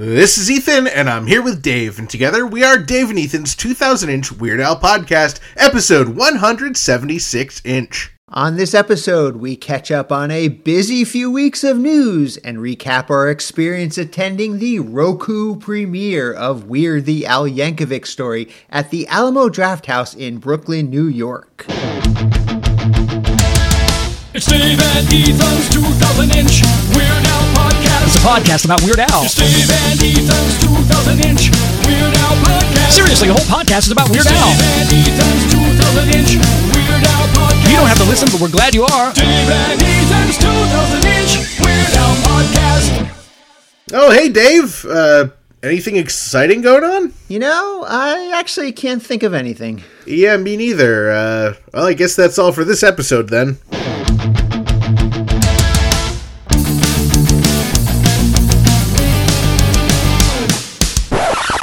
This is Ethan, and I'm here with Dave, and together we are Dave and Ethan's 2000-inch Weird Al podcast, episode 176-inch. On this episode, we catch up on a busy few weeks of news and recap our experience attending the Roku premiere of Weird the Al Yankovic Story at the Alamo Drafthouse in Brooklyn, New York. It's Dave and Ethan's 2000-inch Weird Al podcast. It's a podcast about Weird Al. It's Dave and Ethan's 2000-inch Weird Al podcast. Seriously, the whole podcast is about Weird Al. It's Dave and Ethan's 2000-inch Weird Al podcast. You don't have to listen, but we're glad you are. Dave and Ethan's 2000-inch Weird Al podcast. Oh, hey, Dave. Anything exciting going on? You know, I actually can't think of anything. Yeah, me neither. Well, I guess that's all for this episode, then.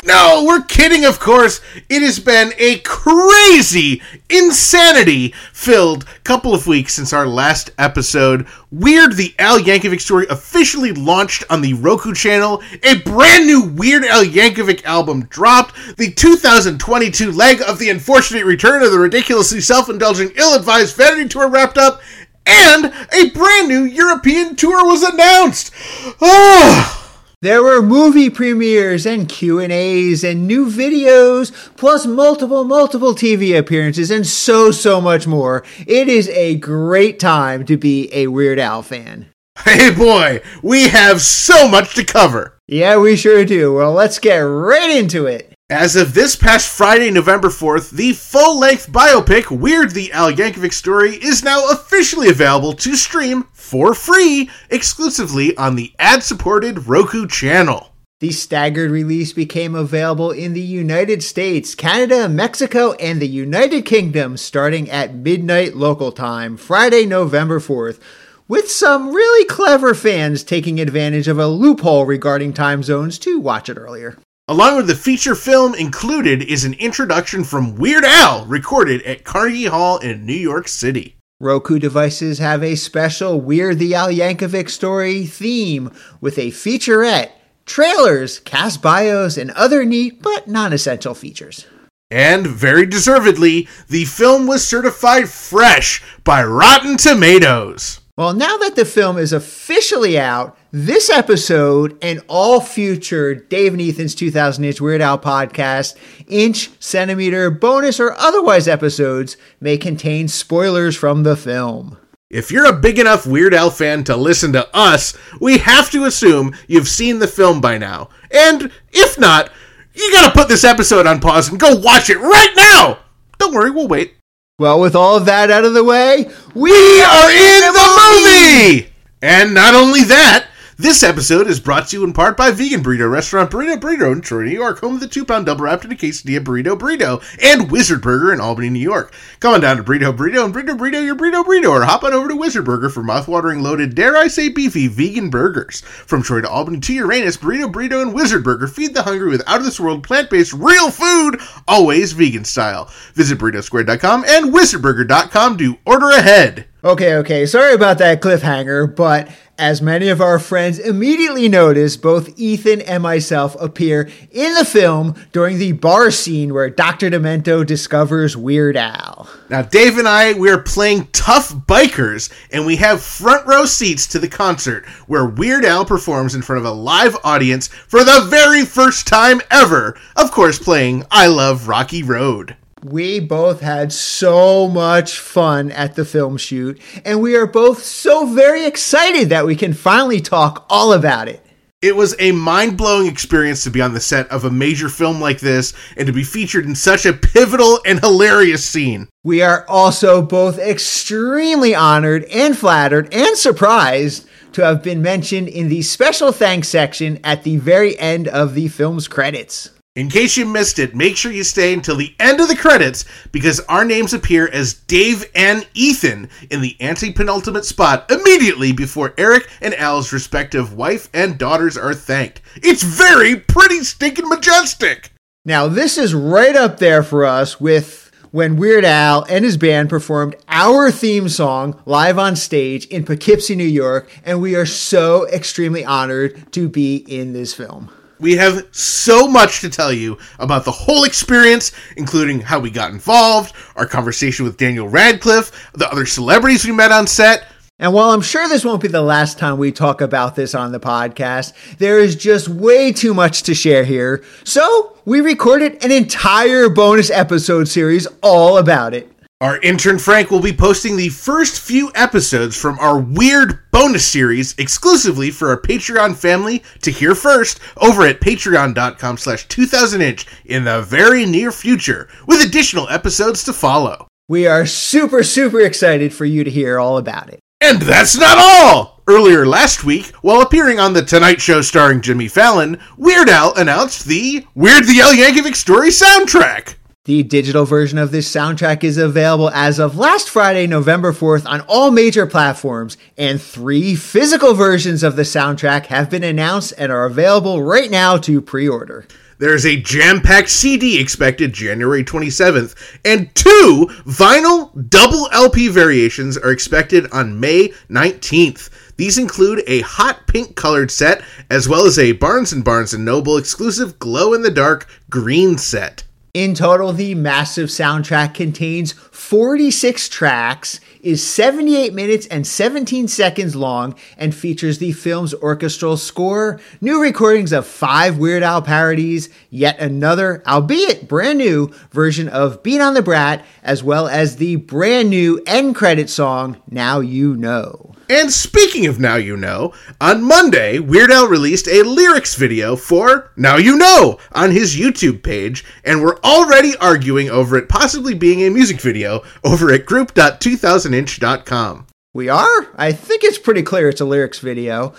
No, we're kidding, of course. It has been a crazy, insanity-filled couple of weeks since our last episode. Weird the Al Yankovic Story officially launched on the Roku channel. A brand new Weird Al Yankovic album dropped. The 2022 leg of the unfortunate return of the ridiculously self-indulgent, ill-advised vanity tour wrapped up. And a brand new European tour was announced. Oh! There were movie premieres and Q&As and new videos, plus multiple TV appearances and so much more. It is a great time to be a Weird Al fan. Hey boy, we have so much to cover. Yeah, we sure do. Well, let's get right into it. As of this past Friday, November 4th, the full-length biopic, Weird the Al Yankovic Story, is now officially available to stream for free exclusively on the ad-supported Roku channel. The staggered release became available in the United States, Canada, Mexico, and the United Kingdom starting at midnight local time, Friday, November 4th. With some really clever fans taking advantage of a loophole regarding time zones to watch it earlier. Along with the feature film included is an introduction from Weird Al, recorded at Carnegie Hall in New York City. Roku devices have a special Weird the Al Yankovic Story theme with a featurette, trailers, cast bios, and other neat but non-essential features. And, very deservedly, the film was certified fresh by Rotten Tomatoes. Well, now that the film is officially out, this episode and all future Dave and Ethan's 2000-inch Weird Al podcast, inch, centimeter, bonus, or otherwise episodes may contain spoilers from the film. If you're a big enough Weird Al fan to listen to us, we have to assume you've seen the film by now. And if not, you gotta put this episode on pause and go watch it right now! Don't worry, we'll wait. Well, with all of that out of the way, we are in the movie! And not only that, this episode is brought to you in part by Vegan Burrito Restaurant Burrito Burrito in Troy, New York, home of the 2-pound double wrapped in a quesadilla burrito burrito, and Wizard Burger in Albany, New York. Come on down to Burrito Burrito and Burrito Burrito your burrito burrito, or hop on over to Wizard Burger for mouthwatering loaded, dare I say beefy, vegan burgers. From Troy to Albany to Uranus, Burrito Burrito and Wizard Burger feed the hungry with out-of-this-world, plant-based, real food, always vegan style. Visit burritosquare.com and wizardburger.com to order ahead. Okay, sorry about that cliffhanger, but as many of our friends immediately noticed, both Ethan and myself appear in the film during the bar scene where Dr. Demento discovers Weird Al. Now, Dave and I, we are playing tough bikers, and we have front row seats to the concert where Weird Al performs in front of a live audience for the very first time ever, of course playing I Love Rocky Road. We both had so much fun at the film shoot, and we are both so very excited that we can finally talk all about it. It was a mind-blowing experience to be on the set of a major film like this and to be featured in such a pivotal and hilarious scene. We are also both extremely honored and flattered and surprised to have been mentioned in the special thanks section at the very end of the film's credits. In case you missed it, make sure you stay until the end of the credits because our names appear as Dave and Ethan in the antepenultimate spot immediately before Eric and Al's respective wife and daughters are thanked. It's very pretty stinking majestic! Now this is right up there for us with when Weird Al and his band performed our theme song live on stage in Poughkeepsie, New York, and we are so extremely honored to be in this film. We have so much to tell you about the whole experience, including how we got involved, our conversation with Daniel Radcliffe, the other celebrities we met on set. And while I'm sure this won't be the last time we talk about this on the podcast, there is just way too much to share here. So we recorded an entire bonus episode series all about it. Our intern Frank will be posting the first few episodes from our weird bonus series exclusively for our Patreon family to hear first over at patreon.com/2000inch in the very near future, with additional episodes to follow. We are super, super excited for you to hear all about it. And that's not all! Earlier last week, while appearing on The Tonight Show starring Jimmy Fallon, Weird Al announced the Weird Al Yankovic Story soundtrack! The digital version of this soundtrack is available as of last Friday, November 4th on all major platforms, and 3 physical versions of the soundtrack have been announced and are available right now to pre-order. There's a jam-packed CD expected January 27th, and 2 vinyl double LP variations are expected on May 19th. These include a hot pink colored set, as well as a Barnes & Noble exclusive glow-in-the-dark green set. In total, the massive soundtrack contains 46 tracks, is 78 minutes and 17 seconds long, and features the film's orchestral score, new recordings of 5 Weird Al parodies, yet another, albeit brand new, version of Beat on the Brat, as well as the brand new end credit song, Now You Know. And speaking of Now You Know, on Monday, Weird Al released a lyrics video for Now You Know on his YouTube page, and we're already arguing over it possibly being a music video over at group.2000inch.com. We are? I think it's pretty clear it's a lyrics video.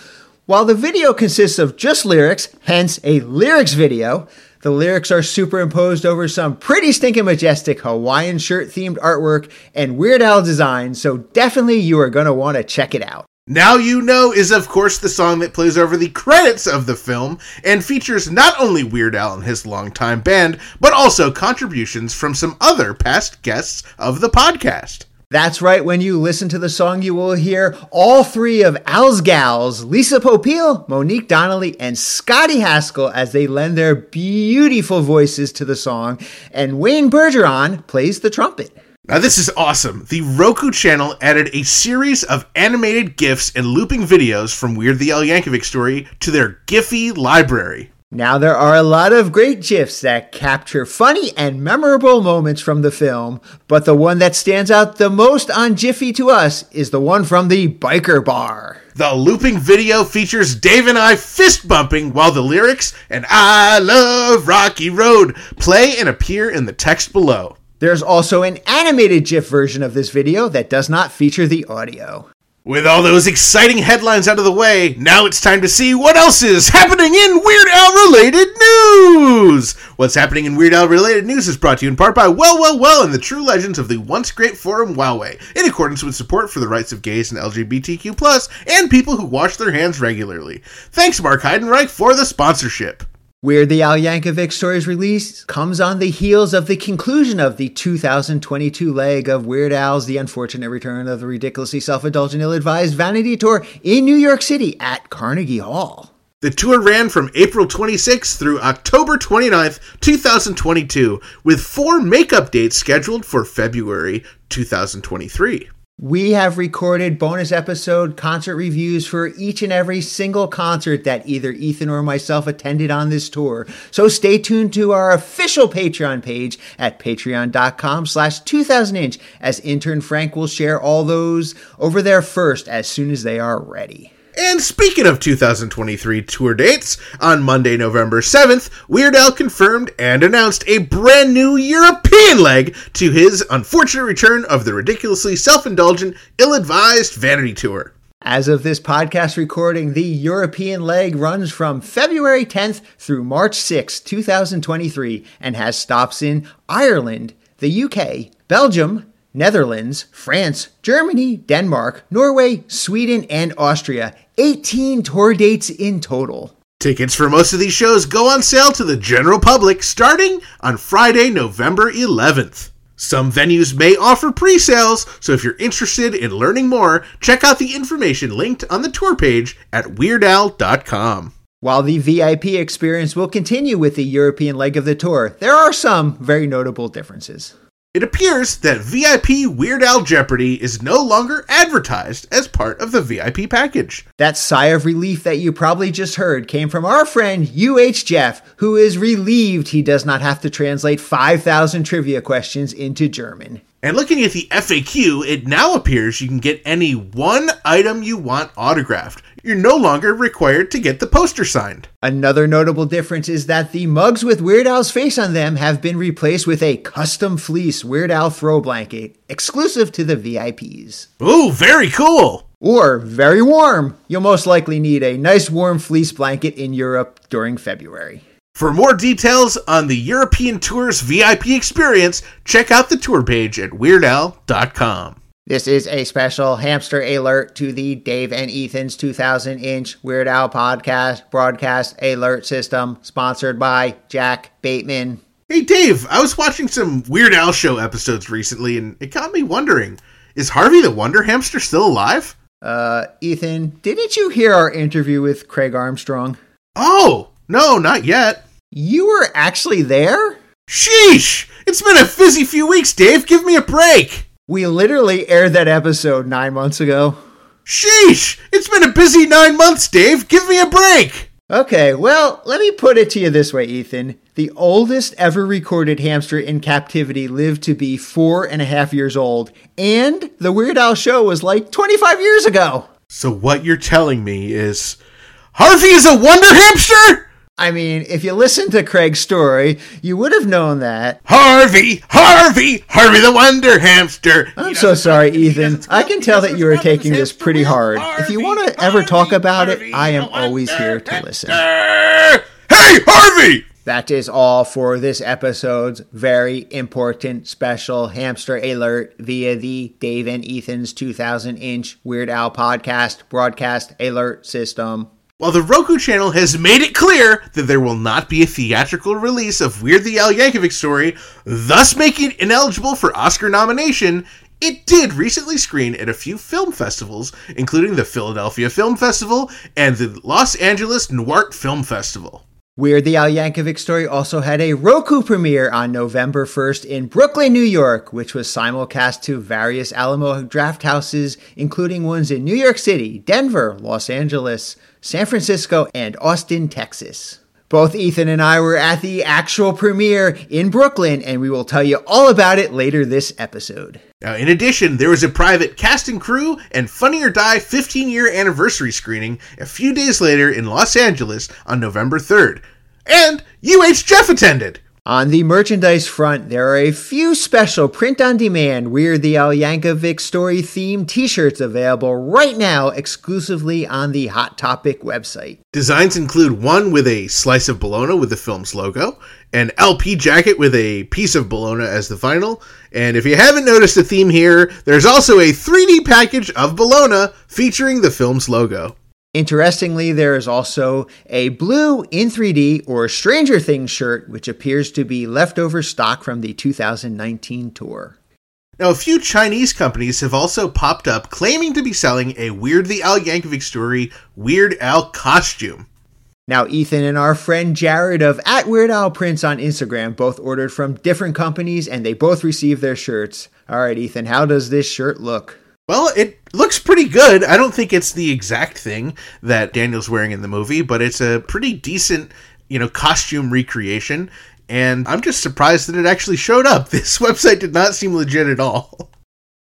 While the video consists of just lyrics, hence a lyrics video, the lyrics are superimposed over some pretty stinking majestic Hawaiian shirt-themed artwork and Weird Al design, so definitely you are going to want to check it out. Now You Know is, of course, the song that plays over the credits of the film and features not only Weird Al and his longtime band, but also contributions from some other past guests of the podcast. That's right, when you listen to the song, you will hear all 3 of Al's gals, Lisa Popeil, Monique Donnelly, and Scotty Haskell as they lend their beautiful voices to the song, and Wayne Bergeron plays the trumpet. Now this is awesome. The Roku channel added a series of animated GIFs and looping videos from Weird Al Yankovic Story to their Giphy library. Now there are a lot of great GIFs that capture funny and memorable moments from the film, but the one that stands out the most on Giphy to us is the one from the biker bar. The looping video features Dave and I fist bumping while the lyrics and I love Rocky Road play and appear in the text below. There's also an animated GIF version of this video that does not feature the audio. With all those exciting headlines out of the way, now it's time to see what else is happening in Weird Al-related news! What's happening in Weird Al-related news is brought to you in part by Well, Well, Well and the True Legends of the Once Great Forum Wowway, in accordance with support for the rights of gays and LGBTQ+, and people who wash their hands regularly. Thanks, Mark Heidenreich, for the sponsorship. Weird Al Yankovic Story's release comes on the heels of the conclusion of the 2022 leg of Weird Al's The Unfortunate Return of the Ridiculously Self-Indulgent Ill-Advised Vanity Tour in New York City at Carnegie Hall. The tour ran from April 26th through October 29th, 2022, with 4 makeup dates scheduled for February 2023. We have recorded bonus episode concert reviews for each and every single concert that either Ethan or myself attended on this tour. So stay tuned to our official Patreon page at patreon.com/2000inch as intern Frank will share all those over there first as soon as they are ready. And speaking of 2023 tour dates, on Monday, November 7th, Weird Al confirmed and announced a brand new European leg to his Unfortunate Return of the Ridiculously Self-Indulgent Ill-Advised Vanity Tour. As of this podcast recording, the European leg runs from February 10th through March 6th, 2023, and has stops in Ireland, the UK, Belgium, Netherlands, France, Germany, Denmark, Norway, Sweden, and Austria. 18 tour dates in total. Tickets for most of these shows go on sale to the general public starting on Friday, November 11th. Some venues may offer pre-sales, so if you're interested in learning more, check out the information linked on the tour page at weirdal.com. While the VIP experience will continue with the European leg of the tour, there are some very notable differences. It appears that VIP Weird Al Jeopardy is no longer advertised as part of the VIP package. That sigh of relief that you probably just heard came from our friend UH Jeff, who is relieved he does not have to translate 5,000 trivia questions into German. And looking at the FAQ, it now appears you can get any one item you want autographed. You're no longer required to get the poster signed. Another notable difference is that the mugs with Weird Al's face on them have been replaced with a custom fleece Weird Al throw blanket, exclusive to the VIPs. Ooh, very cool! Or very warm. You'll most likely need a nice warm fleece blanket in Europe during February. For more details on the European Tour's VIP experience, check out the tour page at WeirdAl.com. This is a special hamster alert to the Dave and Ethan's 2000-inch Weird Al podcast broadcast alert system, sponsored by Jack Bateman. Hey Dave, I was watching some Weird Al Show episodes recently, and it got me wondering, is Harvey the Wonder Hamster still alive? Ethan, didn't you hear our interview with Craig Armstrong? Oh, no, not yet. You were actually there? Sheesh! It's been a fizzy few weeks, Dave. Give me a break. We literally aired that episode 9 months ago. Sheesh! It's been a busy 9 months, Dave. Give me a break! Okay, well, let me put it to you this way, Ethan. The oldest ever recorded hamster in captivity lived to be 4.5 years old, and the Weird Al Show was like 25 years ago. So what you're telling me is, Harvey is a wonder hamster? I mean, if you listened to Craig's story, you would have known that. Harvey the Wonder Hamster. I'm so sorry, Ethan. I can tell that you are taking this pretty hard. If you want to ever talk about it, I am always here to listen. Hey, Harvey! That is all for this episode's very important special hamster alert via the Dave and Ethan's 2000-inch Weird Al podcast broadcast alert system. While the Roku channel has made it clear that there will not be a theatrical release of Weird the Al Yankovic Story, thus making it ineligible for Oscar nomination, it did recently screen at a few film festivals, including the Philadelphia Film Festival and the Los Angeles Newark Film Festival. Weird the Al Yankovic Story also had a Roku premiere on November 1st in Brooklyn, New York, which was simulcast to various Alamo Drafthouses, including ones in New York City, Denver, Los Angeles, San Francisco, and Austin, Texas. Both Ethan and I were at the actual premiere in Brooklyn, and we will tell you all about it later this episode. Now, in addition, there was a private cast and crew and Funny or Die 15-year anniversary screening a few days later in Los Angeles on November 3rd. And UH Jeff attended! On the merchandise front, there are a few special print-on-demand Weird the Al Yankovic Story-themed t-shirts available right now exclusively on the Hot Topic website. Designs include one with a slice of bologna with the film's logo, an LP jacket with a piece of bologna as the vinyl, and if you haven't noticed the theme here, there's also a 3D package of bologna featuring the film's logo. Interestingly, there is also a blue In 3D or Stranger Things shirt, which appears to be leftover stock from the 2019 tour. Now, a few Chinese companies have also popped up claiming to be selling a Weird the Al Yankovic Story Weird Al costume. Now, Ethan and our friend Jared of @WeirdAlPrints on Instagram both ordered from different companies, and they both received their shirts. All right, Ethan, how does this shirt look? Well, it looks pretty good. I don't think it's the exact thing that Daniel's wearing in the movie, but it's a pretty decent, costume recreation. And I'm just surprised that it actually showed up. This website did not seem legit at all.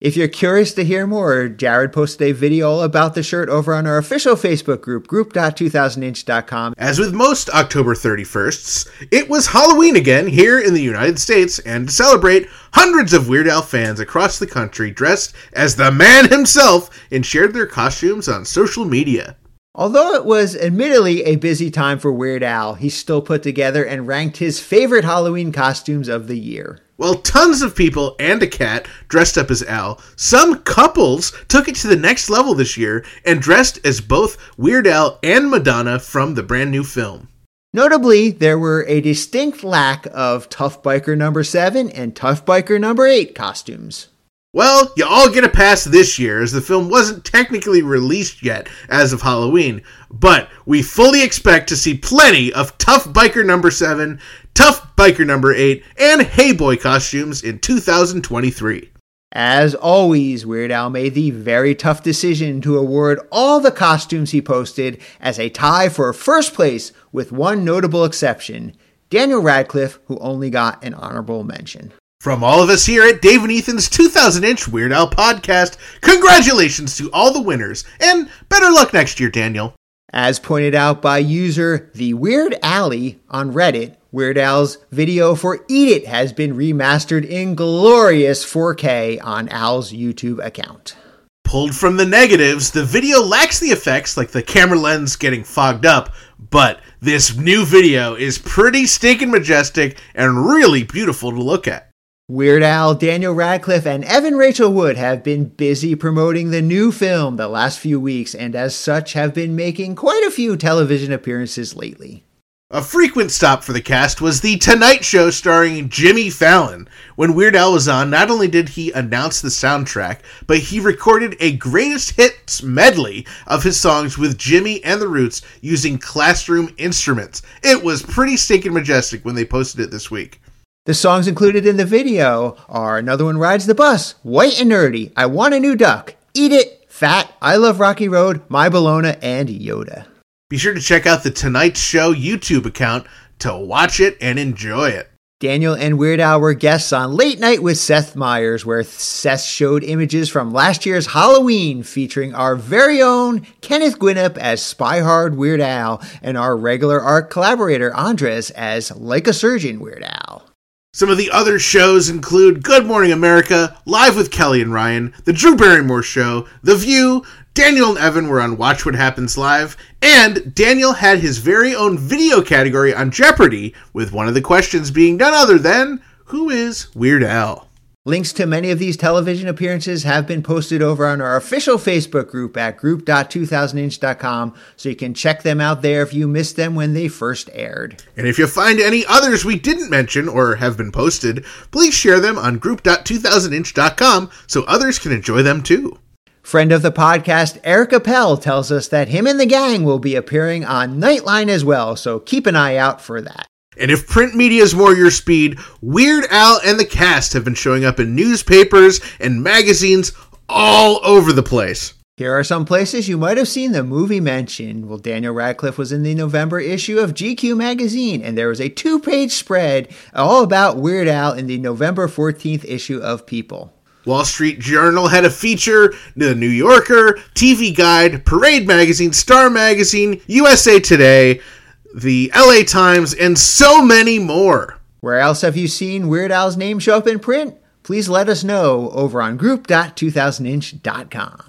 If you're curious to hear more, Jared posted a video about the shirt over on our official Facebook group, group.2000inch.com. As with most October 31sts, it was Halloween again here in the United States, and to celebrate, hundreds of Weird Al fans across the country dressed as the man himself and shared their costumes on social media. Although it was admittedly a busy time for Weird Al, he still put together and ranked his favorite Halloween costumes of the year. Well, tons of people and a cat dressed up as Al. Some couples took it to the next level this year and dressed as both Weird Al and Madonna from the brand new film. Notably, there were a distinct lack of Tough Biker No. 7 and Tough Biker No. 8 costumes. Well, you all get a pass this year, as the film wasn't technically released yet as of Halloween, but we fully expect to see plenty of Tough Biker No. 7, Tough Biker No. 8, and Hey Boy costumes in 2023. As always, Weird Al made the very tough decision to award all the costumes he posted as a tie for first place, with one notable exception, Daniel Radcliffe, who only got an honorable mention. From all of us here at Dave and Ethan's 2000-inch Weird Al podcast, congratulations to all the winners, and better luck next year, Daniel. As pointed out by user The Weird Alley on Reddit, Weird Al's video for Eat It has been remastered in glorious 4K on Al's YouTube account. Pulled from the negatives, the video lacks the effects like the camera lens getting fogged up, but this new video is pretty stinking majestic and really beautiful to look at. Weird Al, Daniel Radcliffe, and Evan Rachel Wood have been busy promoting the new film the last few weeks, and as such have been making quite a few television appearances lately. A frequent stop for the cast was The Tonight Show starring Jimmy Fallon. When Weird Al was on, not only did he announce the soundtrack, but he recorded a greatest hits medley of his songs with Jimmy and the Roots using classroom instruments. It was pretty stinking majestic when they posted it this week. The songs included in the video are Another One Rides the Bus, White and Nerdy, I Want a New Duck, Eat It, Fat, I Love Rocky Road, My Bologna, and Yoda. Be sure to check out the Tonight Show YouTube account to watch it and enjoy it. Daniel and Weird Al were guests on Late Night with Seth Meyers, where Seth showed images from last year's Halloween featuring our very own Kenneth Gwinnup as Spy-Hard Weird Al and our regular art collaborator Andres as Like a Surgeon Weird Al. Some of the other shows include Good Morning America, Live with Kelly and Ryan, The Drew Barrymore Show, The View, Daniel and Evan were on Watch What Happens Live, and Daniel had his very own video category on Jeopardy, with one of the questions being none other than, who is Weird Al? Links to many of these television appearances have been posted over on our official Facebook group at group.2000inch.com, so you can check them out there if you missed them when they first aired. And if you find any others we didn't mention or have been posted, please share them on group.2000inch.com so others can enjoy them too. Friend of the podcast, Eric Appel, tells us that him and the gang will be appearing on Nightline as well, so keep an eye out for that. And if print media is more your speed, Weird Al and the cast have been showing up in newspapers and magazines all over the place. Here are some places you might have seen the movie mentioned. Well, Daniel Radcliffe was in the November issue of GQ magazine, and there was a 2-page spread all about Weird Al in the November 14th issue of People. Wall Street Journal had a feature, The New Yorker, TV Guide, Parade Magazine, Star Magazine, USA Today, the LA Times, and so many more. Where else have you seen Weird Al's name show up in print? Please let us know over on group.2000inch.com.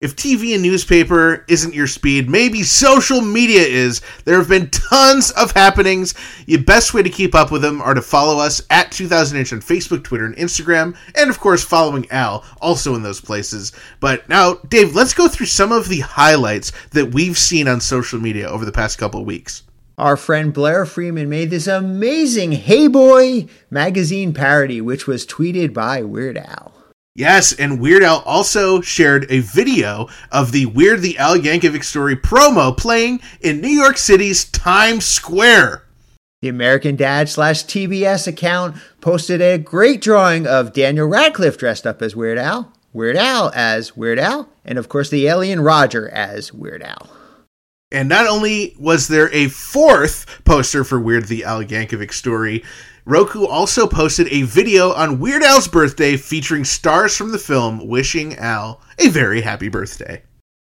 If TV and newspaper isn't your speed, maybe social media is. There have been tons of happenings. Your best way to keep up with them are to follow us at 2000inch on Facebook, Twitter, and Instagram, and of course following Al, also in those places. But now, Dave, let's go through some of the highlights that we've seen on social media over the past couple of weeks. Our friend Blair Freeman made this amazing Hey Boy magazine parody, which was tweeted by Weird Al. Yes, and Weird Al also shared a video of the Weird the Al Yankovic Story promo playing in New York City's Times Square. The American Dad /TBS account posted a great drawing of Daniel Radcliffe dressed up as Weird Al, Weird Al as Weird Al, and of course the alien Roger as Weird Al. And not only was there a fourth poster for Weird the Al Yankovic Story, Roku also posted a video on Weird Al's birthday featuring stars from the film wishing Al a very happy birthday.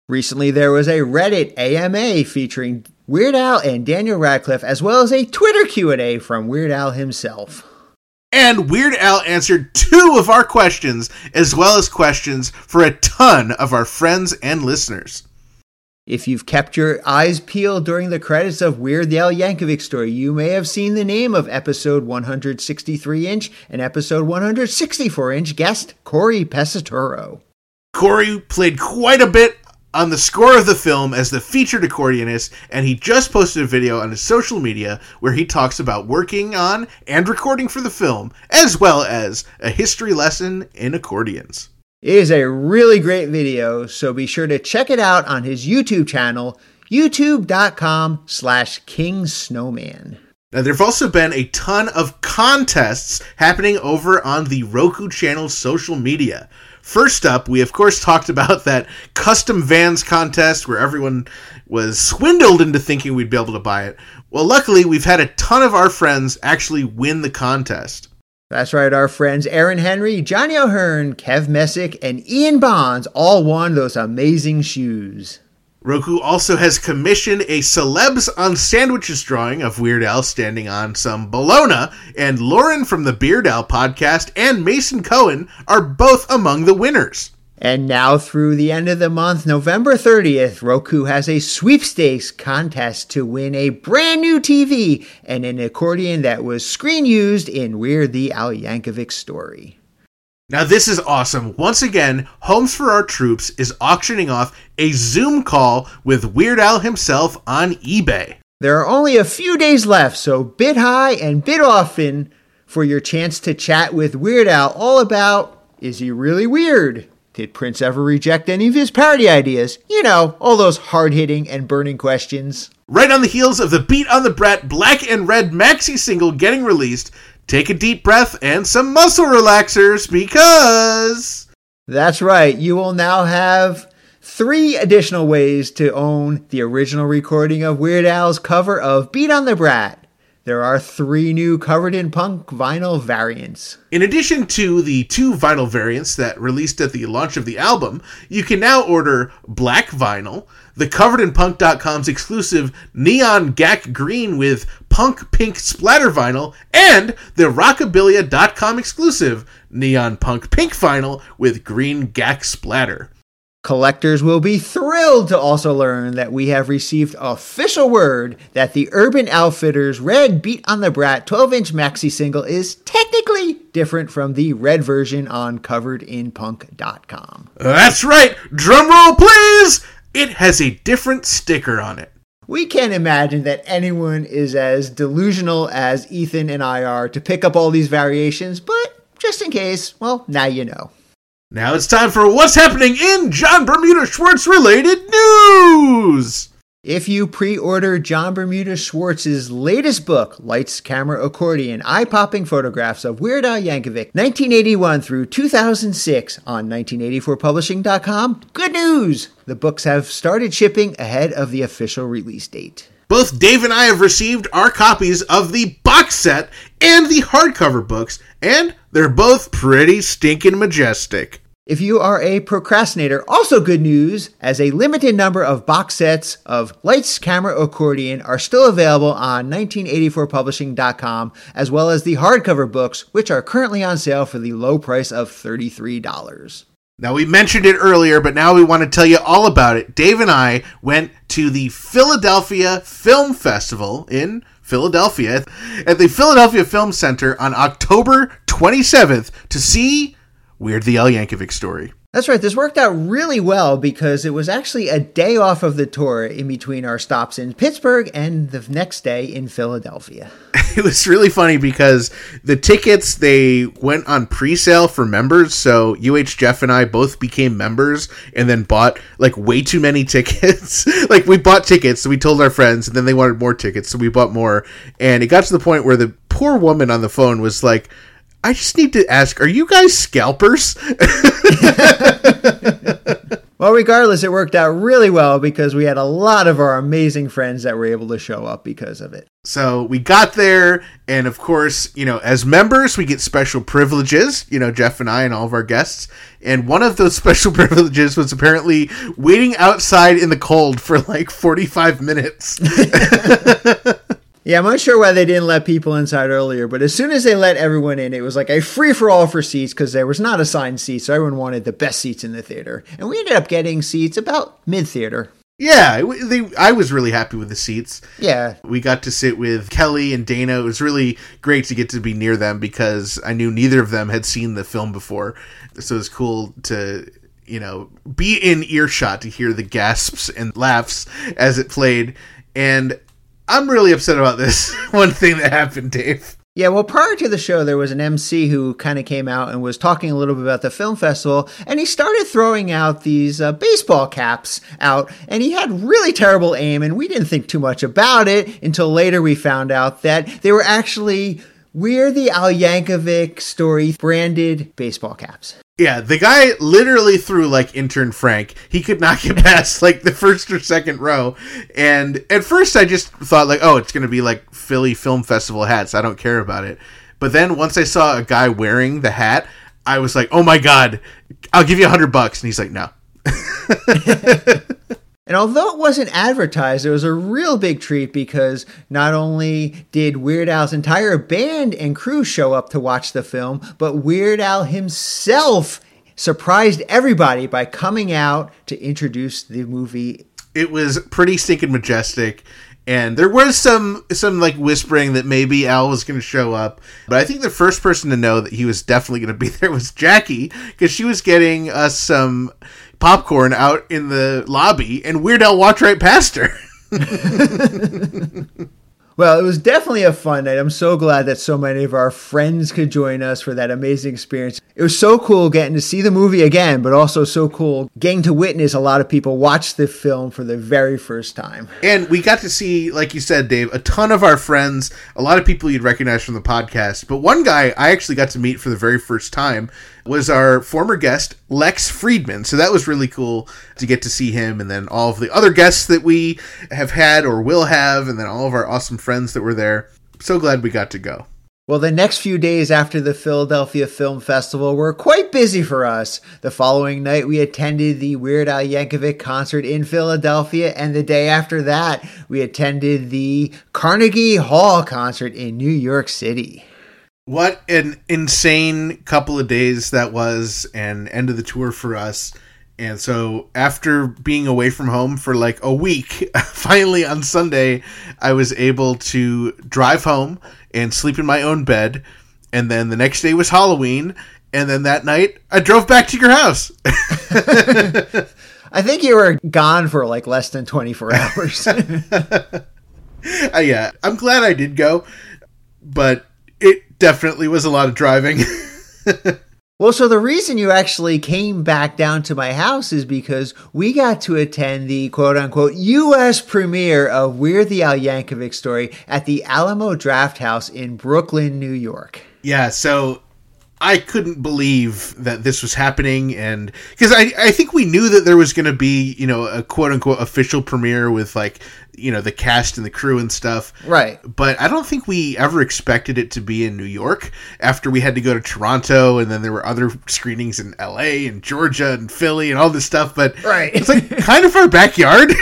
Recently, there was a Reddit AMA featuring Weird Al and Daniel Radcliffe, as well as a Twitter Q&A from Weird Al himself. And Weird Al answered 2 of our questions, as well as questions for a ton of our friends and listeners. If you've kept your eyes peeled during the credits of Weird Al Yankovic Story, you may have seen the name of episode 163-inch and episode 164-inch guest Corey Pesaturo. Corey played quite a bit on the score of the film as the featured accordionist, and he just posted a video on his social media where he talks about working on and recording for the film, as well as a history lesson in accordions. It is a really great video, so be sure to check it out on his YouTube channel, youtube.com/kingsnowman. Now, there have also been a ton of contests happening over on the Roku channel's social media. First up, we of course talked about that custom Vans contest where everyone was swindled into thinking we'd be able to buy it. Well, luckily, we've had a ton of our friends actually win the contest. That's right, our friends Aaron Henry, Johnny O'Hearn, Kev Messick, and Ian Bonds all won those amazing shoes. Roku also has commissioned a Celebs on Sandwiches drawing of Weird Al standing on some bologna, and Lauren from the Beard Al podcast and Mason Cohen are both among the winners. And now through the end of the month, November 30th, Roku has a sweepstakes contest to win a brand new TV and an accordion that was screen used in Weird the Al Yankovic Story. Now, this is awesome. Once again, Homes for Our Troops is auctioning off a Zoom call with Weird Al himself on eBay. There are only a few days left, so bid high and bid often for your chance to chat with Weird Al all about, is he really weird? Did Prince ever reject any of his parody ideas? You know, all those hard-hitting and burning questions. Right on the heels of the Beat on the Brat Black and Red maxi single getting released, take a deep breath and some muscle relaxers because... That's right. You will now have 3 additional ways to own the original recording of Weird Al's cover of Beat on the Brat. There are 3 new Covered in Punk vinyl variants. In addition to the 2 vinyl variants that released at the launch of the album, you can now order black vinyl, the CoveredInPunk.com's exclusive neon gack green with punk pink splatter vinyl, and the Rockabilia.com exclusive neon punk pink vinyl with green gack splatter. Collectors will be thrilled to also learn that we have received official word that the Urban Outfitters Red Beat on the Brat 12-inch maxi single is technically different from the red version on CoveredInPunk.com. That's right! Drumroll, please! It has a different sticker on it. We can't imagine that anyone is as delusional as Ethan and I are to pick up all these variations, but just in case, well, now you know. Now it's time for what's happening in John Bermuda Schwartz-related news! If you pre-order John Bermuda Schwartz's latest book, Lights, Camera, Accordion, Eye-Popping Photographs of Weird Al Yankovic, 1981 through 2006 on 1984publishing.com, good news! The books have started shipping ahead of the official release date. Both Dave and I have received our copies of the box set and the hardcover books, and they're both pretty stinking majestic. If you are a procrastinator, also good news, as a limited number of box sets of Lights, Camera, Accordion are still available on 1984publishing.com, as well as the hardcover books, which are currently on sale for the low price of $33. Now, we mentioned it earlier, but now we want to tell you all about it. Dave and I went to the Philadelphia Film Festival in Philadelphia at the Philadelphia Film Center on October 27th to see Weird the Al Yankovic Story. That's right. This worked out really well because it was actually a day off of the tour in between our stops in Pittsburgh and the next day in Philadelphia. It was really funny because the tickets, they went on pre-sale for members. So Jeff and I both became members and then bought like way too many tickets. Like we bought tickets, so we told our friends, and then they wanted more tickets, so we bought more. And it got to the point where the poor woman on the phone was like, I just need to ask, are you guys scalpers? Well, regardless, it worked out really well because we had a lot of our amazing friends that were able to show up because of it. So we got there, and of course, you know, as members, we get special privileges, you know, Jeff and I and all of our guests. And one of those special privileges was apparently waiting outside in the cold for like 45 minutes. Yeah, I'm not sure why they didn't let people inside earlier, but as soon as they let everyone in, it was like a free-for-all for seats because there was not assigned seats, so everyone wanted the best seats in the theater. And we ended up getting seats about mid-theater. Yeah, I was really happy with the seats. Yeah. We got to sit with Kelly and Dana. It was really great to get to be near them because I knew neither of them had seen the film before. So it was cool to you know, be in earshot to hear the gasps and laughs as it played. And I'm really upset about this one thing that happened, Dave. Yeah, well, prior to the show, there was an MC who kind of came out and was talking a little bit about the film festival, and he started throwing out these baseball caps out, and he had really terrible aim, and we didn't think too much about it until later we found out that they were actually Weird Al Yankovic story branded baseball caps. Yeah, the guy literally threw like Intern Frank. He could not get past like the first or second row. And at first I just thought like, oh, it's going to be like Philly Film Festival hats. I don't care about it. But then once I saw a guy wearing the hat, I was like, oh my God, I'll give you $100. And he's like, no. And although it wasn't advertised, it was a real big treat because not only did Weird Al's entire band and crew show up to watch the film, but Weird Al himself surprised everybody by coming out to introduce the movie. It was pretty stinking majestic. And there was some like whispering that maybe Al was going to show up. But I think the first person to know that he was definitely going to be there was Jackie, because she was getting us some popcorn out in the lobby, and Weird Al walked right past her. Well, it was definitely a fun night. I'm so glad that so many of our friends could join us for that amazing experience. It was so cool getting to see the movie again, but also so cool getting to witness a lot of people watch the film for the very first time. And we got to see, like you said, Dave, a ton of our friends, a lot of people you'd recognize from the podcast. But one guy I actually got to meet for the very first time was our former guest, Lex Friedman. So that was really cool to get to see him, and then all of the other guests that we have had or will have, and then all of our awesome friends that were there. So glad we got to go. Well, the next few days after the Philadelphia Film Festival were quite busy for us. The following night, we attended the Weird Al Yankovic concert in Philadelphia, and the day after that, we attended the Carnegie Hall concert in New York City. What an insane couple of days that was, and end of the tour for us. And so after being away from home for like a week, finally on Sunday, I was able to drive home and sleep in my own bed. And then the next day was Halloween. And then that night, I drove back to your house. I think you were gone for like less than 24 hours. Yeah, I'm glad I did go, but it definitely was a lot of driving. Well, so the reason you actually came back down to my house is because we got to attend the quote-unquote U.S. premiere of Weird Al Yankovic Story at the Alamo Drafthouse in Brooklyn, New York. Yeah, so I couldn't believe that this was happening, and because I think we knew that there was going to be, you know, a quote-unquote official premiere with, like, you know, the cast and the crew and stuff. Right. But I don't think we ever expected it to be in New York after we had to go to Toronto, and then there were other screenings in L.A. and Georgia and Philly and all this stuff. But right. It's like kind of our backyard.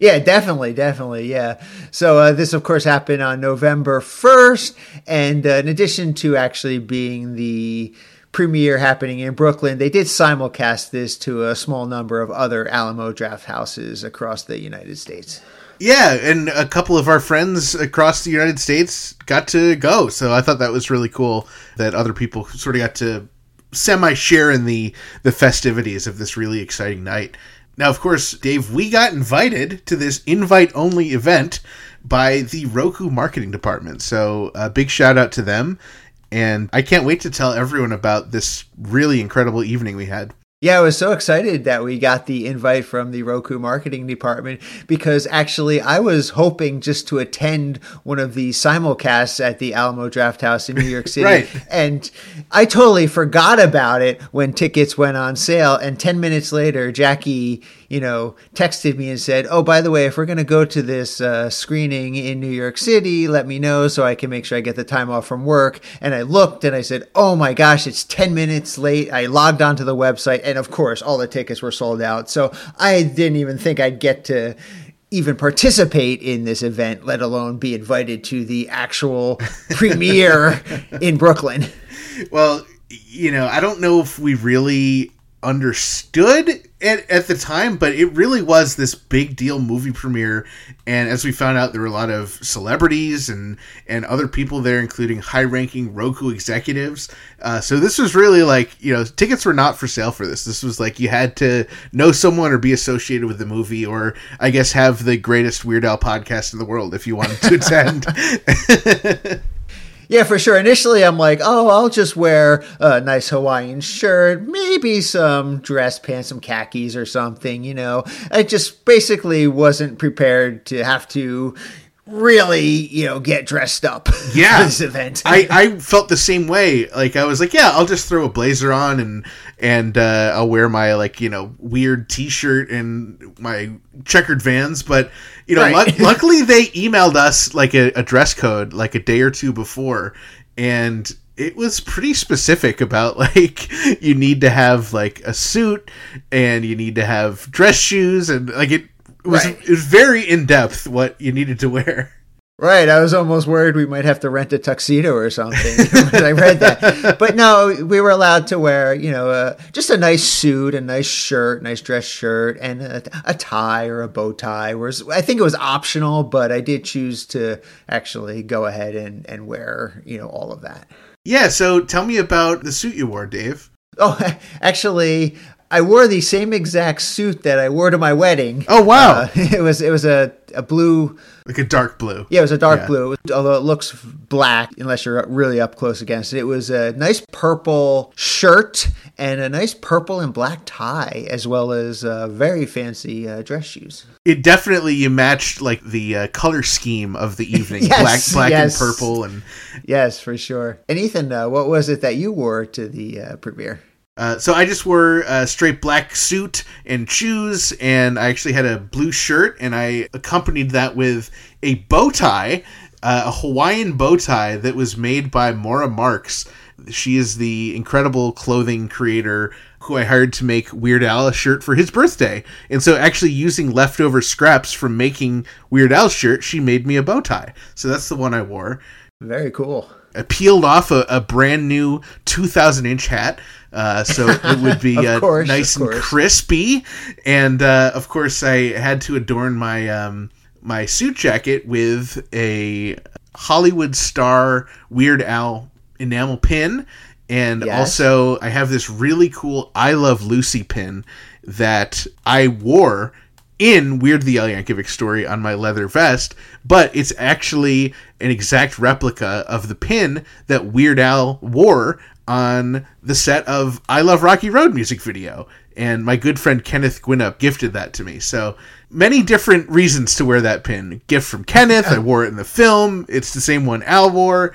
Yeah, definitely, yeah. So this, of course, happened on November 1st, and in addition to actually being the premiere happening in Brooklyn, they did simulcast this to a small number of other Alamo Draft Houses across the United States. Yeah, and a couple of our friends across the United States got to go, so I thought that was really cool that other people sort of got to semi-share in the festivities of this really exciting night. Now, of course, Dave, we got invited to this invite-only event by the Roku marketing department. So a big shout out to them. And I can't wait to tell everyone about this really incredible evening we had. Yeah, I was so excited that we got the invite from the Roku marketing department, because actually I was hoping just to attend one of the simulcasts at the Alamo Drafthouse in New York City. Right. And I totally forgot about it when tickets went on sale. And 10 minutes later, Jackie, you know, texted me and said, oh, by the way, if we're going to go to this screening in New York City, let me know so I can make sure I get the time off from work. And I looked and I said, oh my gosh, it's 10 minutes late. I logged onto the website, and of course, all the tickets were sold out. So I didn't even think I'd get to even participate in this event, let alone be invited to the actual premiere in Brooklyn. Well, you know, I don't know if we really understood at the time, but it really was this big deal movie premiere. And as we found out, there were a lot of celebrities and other people there, including high-ranking Roku executives. So this was really like, you know, tickets were not for sale for this. This was like you had to know someone or be associated with the movie, or I guess have the greatest Weird Al podcast in the world if you wanted to attend. Yeah, for sure. Initially, I'm like, oh, I'll just wear a nice Hawaiian shirt, maybe some dress pants, some khakis or something, you know. I just basically wasn't prepared to have to really, you know, get dressed up for this event. I felt the same way. Like, I was like, yeah, I'll just throw a blazer on and I'll wear my, like, you know, weird t-shirt and my checkered Vans. But, you know, right. luckily they emailed us like a dress code like a day or two before, and it was pretty specific about, like, you need to have like a suit and you need to have dress shoes, and like it was very in-depth what you needed to wear. Right. I was almost worried we might have to rent a tuxedo or something when I read that. But no, we were allowed to wear, you know, just a nice suit, a nice shirt, nice dress shirt, and a tie or a bow tie. I think it was optional, but I did choose to actually go ahead and wear, you know, all of that. Yeah. So tell me about the suit you wore, Dave. Oh, actually, I wore the same exact suit that I wore to my wedding. Oh, wow. It was a blue. Like a dark blue. Yeah, it was a dark blue, although it looks black unless you're really up close against it. It was a nice purple shirt and a nice purple and black tie, as well as very fancy dress shoes. It definitely, you matched like the color scheme of the evening. Yes, black and purple. And yes, for sure. And Ethan, what was it that you wore to the premiere? So I just wore a straight black suit and shoes, and I actually had a blue shirt, and I accompanied that with a bow tie, a Hawaiian bow tie that was made by Maura Marks. She is the incredible clothing creator who I hired to make Weird Al a shirt for his birthday. And so actually using leftover scraps from making Weird Al's shirt, she made me a bow tie. So that's the one I wore. Very cool. I peeled off a brand new 2,000-inch hat. So it would be nice and crispy. And, of course, I had to adorn my my suit jacket with a Hollywood star Weird Al enamel pin. And also I have this really cool I Love Lucy pin that I wore in Weird the Al Yankovic Story on my leather vest, but it's actually an exact replica of the pin that Weird Al wore on the set of I Love Rocky Road music video. And my good friend Kenneth Gwinnup gifted that to me. So many different reasons to wear that pin. Gift from Kenneth. I wore it in the film. It's the same one Al wore.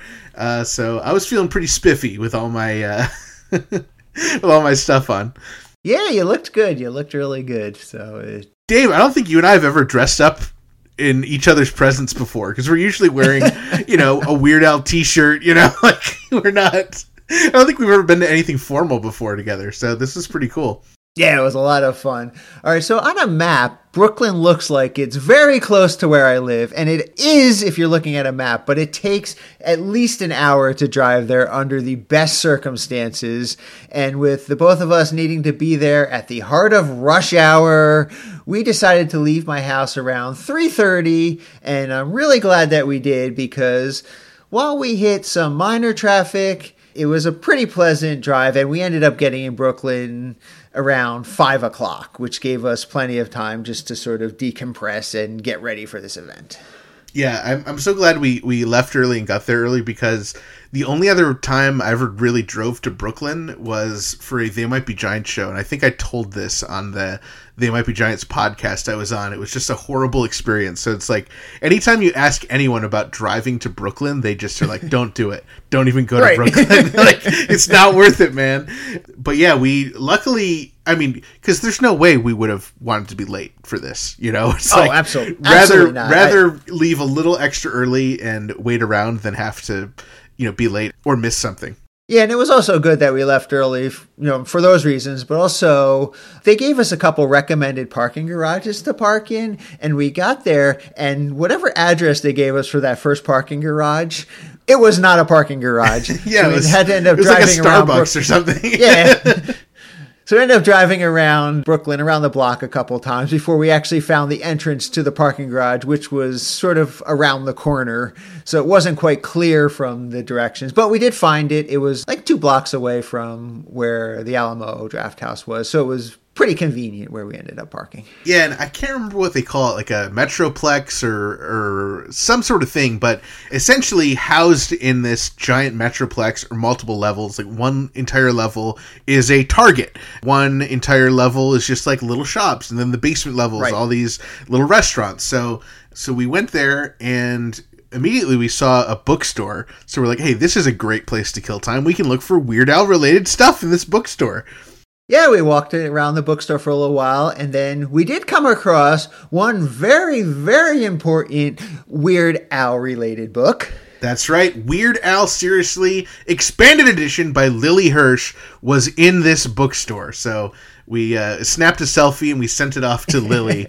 So I was feeling pretty spiffy with all my with all my stuff on. Yeah, you looked good. You looked really good. So Dave, I don't think you and I have ever dressed up in each other's presence before, because we're usually wearing, you know, a Weird Al t-shirt, you know, like we're not. I don't think we've ever been to anything formal before together, so this is pretty cool. Yeah, it was a lot of fun. All right, so on a map, Brooklyn looks like it's very close to where I live, and it is if you're looking at a map, but it takes at least an hour to drive there under the best circumstances, and with the both of us needing to be there at the heart of rush hour, we decided to leave my house around 3:30, and I'm really glad that we did, because while we hit some minor traffic, it was a pretty pleasant drive, and we ended up getting in Brooklyn around 5 o'clock, which gave us plenty of time just to sort of decompress and get ready for this event. Yeah, I'm so glad we left early and got there early, because the only other time I ever really drove to Brooklyn was for a They Might Be Giants show. And I think I told this on the They Might Be Giants podcast I was on. It was just a horrible experience. So it's like anytime you ask anyone about driving to Brooklyn, they just are like, don't do it. Don't even go to Brooklyn. Like, it's not worth it, man. But yeah, we luckily, I mean, because there's no way we would have wanted to be late for this, you know? It's absolutely. Rather leave a little extra early and wait around than have to, you know, be late or miss something. Yeah, and it was also good that we left early, you know, for those reasons, but also they gave us a couple recommended parking garages to park in, and we got there, and whatever address they gave us for that first parking garage, it was not a parking garage. Yeah, so we had to end up driving around Starbucks or something. Yeah. So we ended up driving around Brooklyn, around the block a couple times before we actually found the entrance to the parking garage, which was sort of around the corner. So it wasn't quite clear from the directions, but we did find it. It was like 2 blocks away from where the Alamo Drafthouse was. So it was pretty convenient where we ended up parking. Yeah, and I can't remember what they call it, like a Metroplex or some sort of thing, but essentially housed in this giant Metroplex are multiple levels. Like one entire level is a Target. One entire level is just like little shops, and then the basement level is all these little restaurants. So we went there and immediately we saw a bookstore. So we're like, hey, this is a great place to kill time. We can look for Weird Al related stuff in this bookstore. Yeah, we walked around the bookstore for a little while, and then we did come across one very, very important Weird Al-related book. That's right. Weird Al Seriously, Expanded Edition by Lily Hirsch was in this bookstore. So we snapped a selfie and we sent it off to Lily,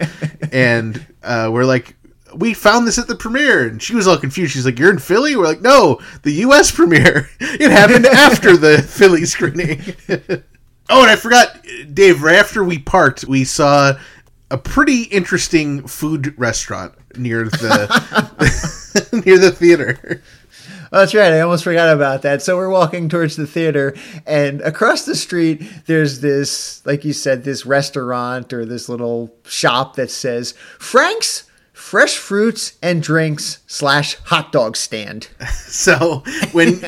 and we're like, we found this at the premiere. And she was all confused. She's like, you're in Philly? We're like, no, the U.S. premiere. It happened after the Philly screening. Oh, and I forgot, Dave, right after we parked, we saw a pretty interesting food restaurant near the near the theater. Oh, that's right. I almost forgot about that. So we're walking towards the theater, and across the street, there's this, like you said, this restaurant or this little shop that says Frank's Fresh Fruits and Drinks / hot dog stand. So when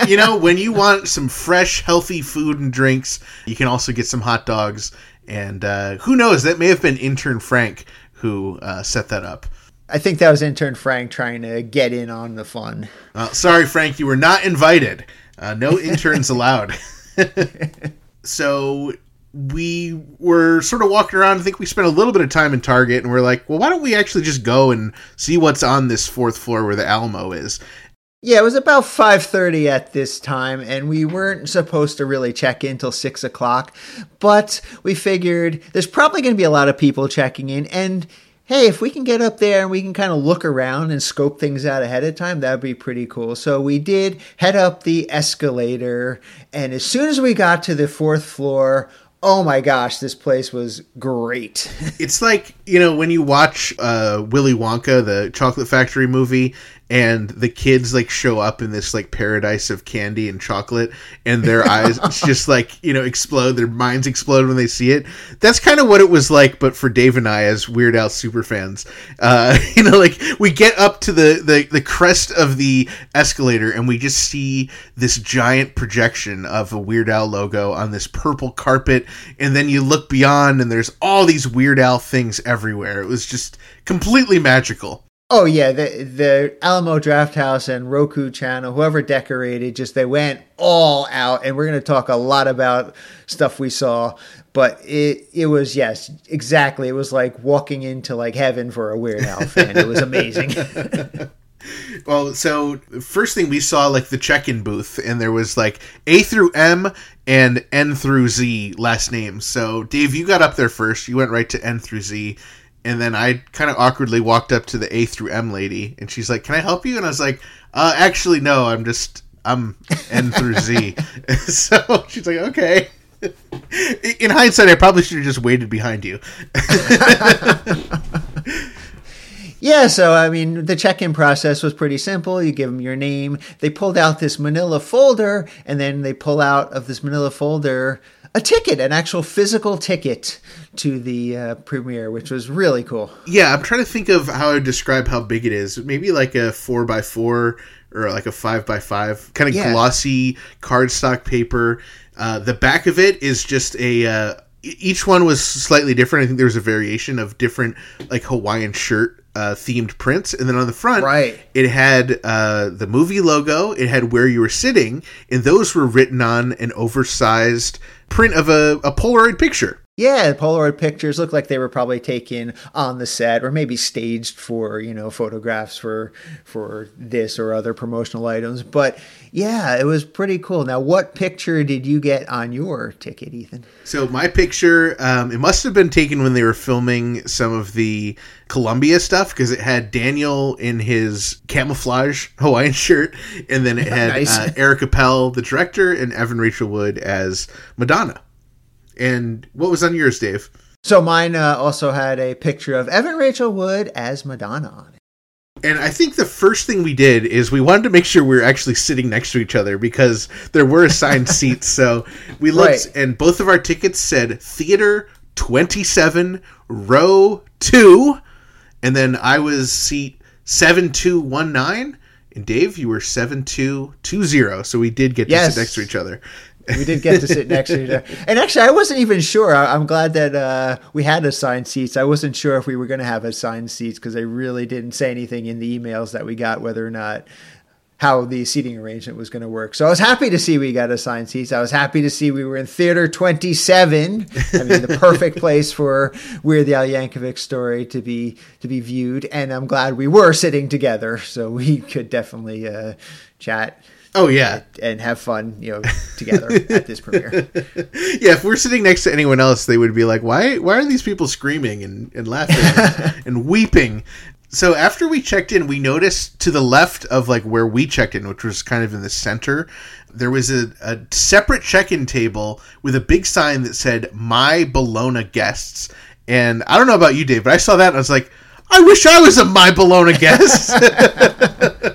you want some fresh, healthy food and drinks, you can also get some hot dogs. And who knows, that may have been intern Frank who set that up. I think that was intern Frank trying to get in on the fun. Sorry, Frank, you were not invited. No interns allowed. So we were sort of walking around. I think we spent a little bit of time in Target, and we're like, well, why don't we actually just go and see what's on this 4th floor where the Alamo is? Yeah, it was about 5:30 at this time, and we weren't supposed to really check in till 6 o'clock, but we figured there's probably going to be a lot of people checking in, and hey, if we can get up there and we can kind of look around and scope things out ahead of time, that'd be pretty cool. So we did head up the escalator, and as soon as we got to the 4th floor, oh my gosh, this place was great. It's like, when you watch Willy Wonka, the Chocolate Factory movie, and the kids show up in this paradise of candy and chocolate, and their eyes just explode, their minds explode when they see it. That's kind of what it was like, but for Dave and I as Weird Al superfans. We get up to the crest of the escalator, and we just see this giant projection of a Weird Al logo on this purple carpet, and then you look beyond, and there's all these Weird Al things everywhere. It was just completely magical. Oh, yeah, the Alamo Drafthouse and Roku channel, whoever decorated, they went all out. And we're going to talk a lot about stuff we saw. But it was, yes, exactly. It was like walking into heaven for a Weird Al fan. It was amazing. Well, so first thing we saw, the check-in booth. And there was A through M and N through Z last names. So, Dave, you got up there first. You went right to N through Z. And then I kind of awkwardly walked up to the A through M lady, and she's like, can I help you? And I was like, actually, no, I'm N through Z. So she's like, okay. In hindsight, I probably should have just waited behind you. Yeah, so, the check-in process was pretty simple. You give them your name. They pulled out this manila folder, and then they pull out of this manila folder a ticket, an actual physical ticket to the premiere, which was really cool. Yeah, I'm trying to think of how I would describe how big it is. Maybe a 4x4 or a 5x5 kind of glossy cardstock paper. The back of it is just a... each one was slightly different. I think there was a variation of different Hawaiian shirt themed prints, and then on the front it had the movie logo, it had where you were sitting, and those were written on an oversized print of a Polaroid picture. Yeah, the Polaroid pictures looked like they were probably taken on the set or maybe staged for, photographs for this or other promotional items. But yeah, it was pretty cool. Now, what picture did you get on your ticket, Ethan? So my picture, it must have been taken when they were filming some of the Columbia stuff, because it had Daniel in his camouflage Hawaiian shirt. And then it had Eric Appel, the director, and Evan Rachel Wood as Madonna. And what was on yours, Dave? So mine also had a picture of Evan Rachel Wood as Madonna on it. And I think the first thing we did is we wanted to make sure we were actually sitting next to each other because there were assigned seats. So we looked, right, and both of our tickets said Theater 27, Row 2. And then I was seat 7219. And Dave, you were 7220. So we did get to sit next to each other. We did get to sit next to each other. And actually, I wasn't even sure. I'm glad that we had assigned seats. I wasn't sure if we were going to have assigned seats because they really didn't say anything in the emails that we got whether or not how the seating arrangement was going to work. So I was happy to see we got assigned seats. I was happy to see we were in Theater 27. I mean, the perfect place for Weird Al Yankovic story to be viewed. And I'm glad we were sitting together so we could definitely chat. Oh, yeah. And have fun, together at this premiere. Yeah, if we're sitting next to anyone else, they would be like, why are these people screaming and laughing and weeping? So after we checked in, we noticed to the left of like where we checked in, which was kind of in the center, there was a separate check-in table with a big sign that said, My Bologna Guests. And I don't know about you, Dave, but I saw that and I was like, I wish I was a My Bologna Guest.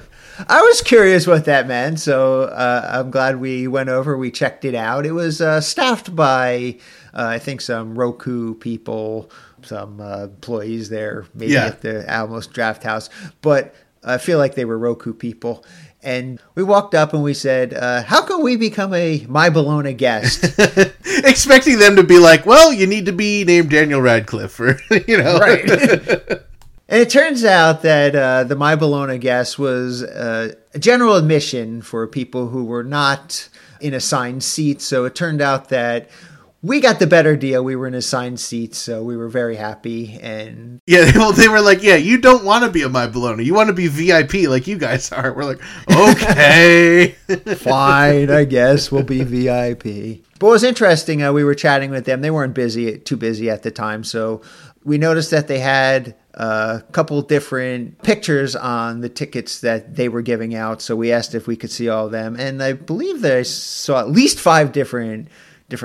I was curious what that meant, so I'm glad we went over. We checked it out. It was staffed by, I think, some Roku people, some employees there, maybe at the Alamo Drafthouse. But I feel like they were Roku people. And we walked up and we said, how can we become a My Bologna guest? Expecting them to be like, well, you need to be named Daniel Radcliffe, or, Right. And it turns out that the My Bologna guest was a general admission for people who were not in assigned seats. So it turned out that we got the better deal. We were in assigned seats, so we were very happy. And yeah, well, they were like, yeah, you don't want to be a My Bologna. You want to be VIP like you guys are. We're like, okay. Fine, I guess we'll be VIP. But what was interesting, we were chatting with them. They weren't too busy at the time. So we noticed that they had a couple different pictures on the tickets that they were giving out. So we asked if we could see all of them. And I believe that I saw at least 5 different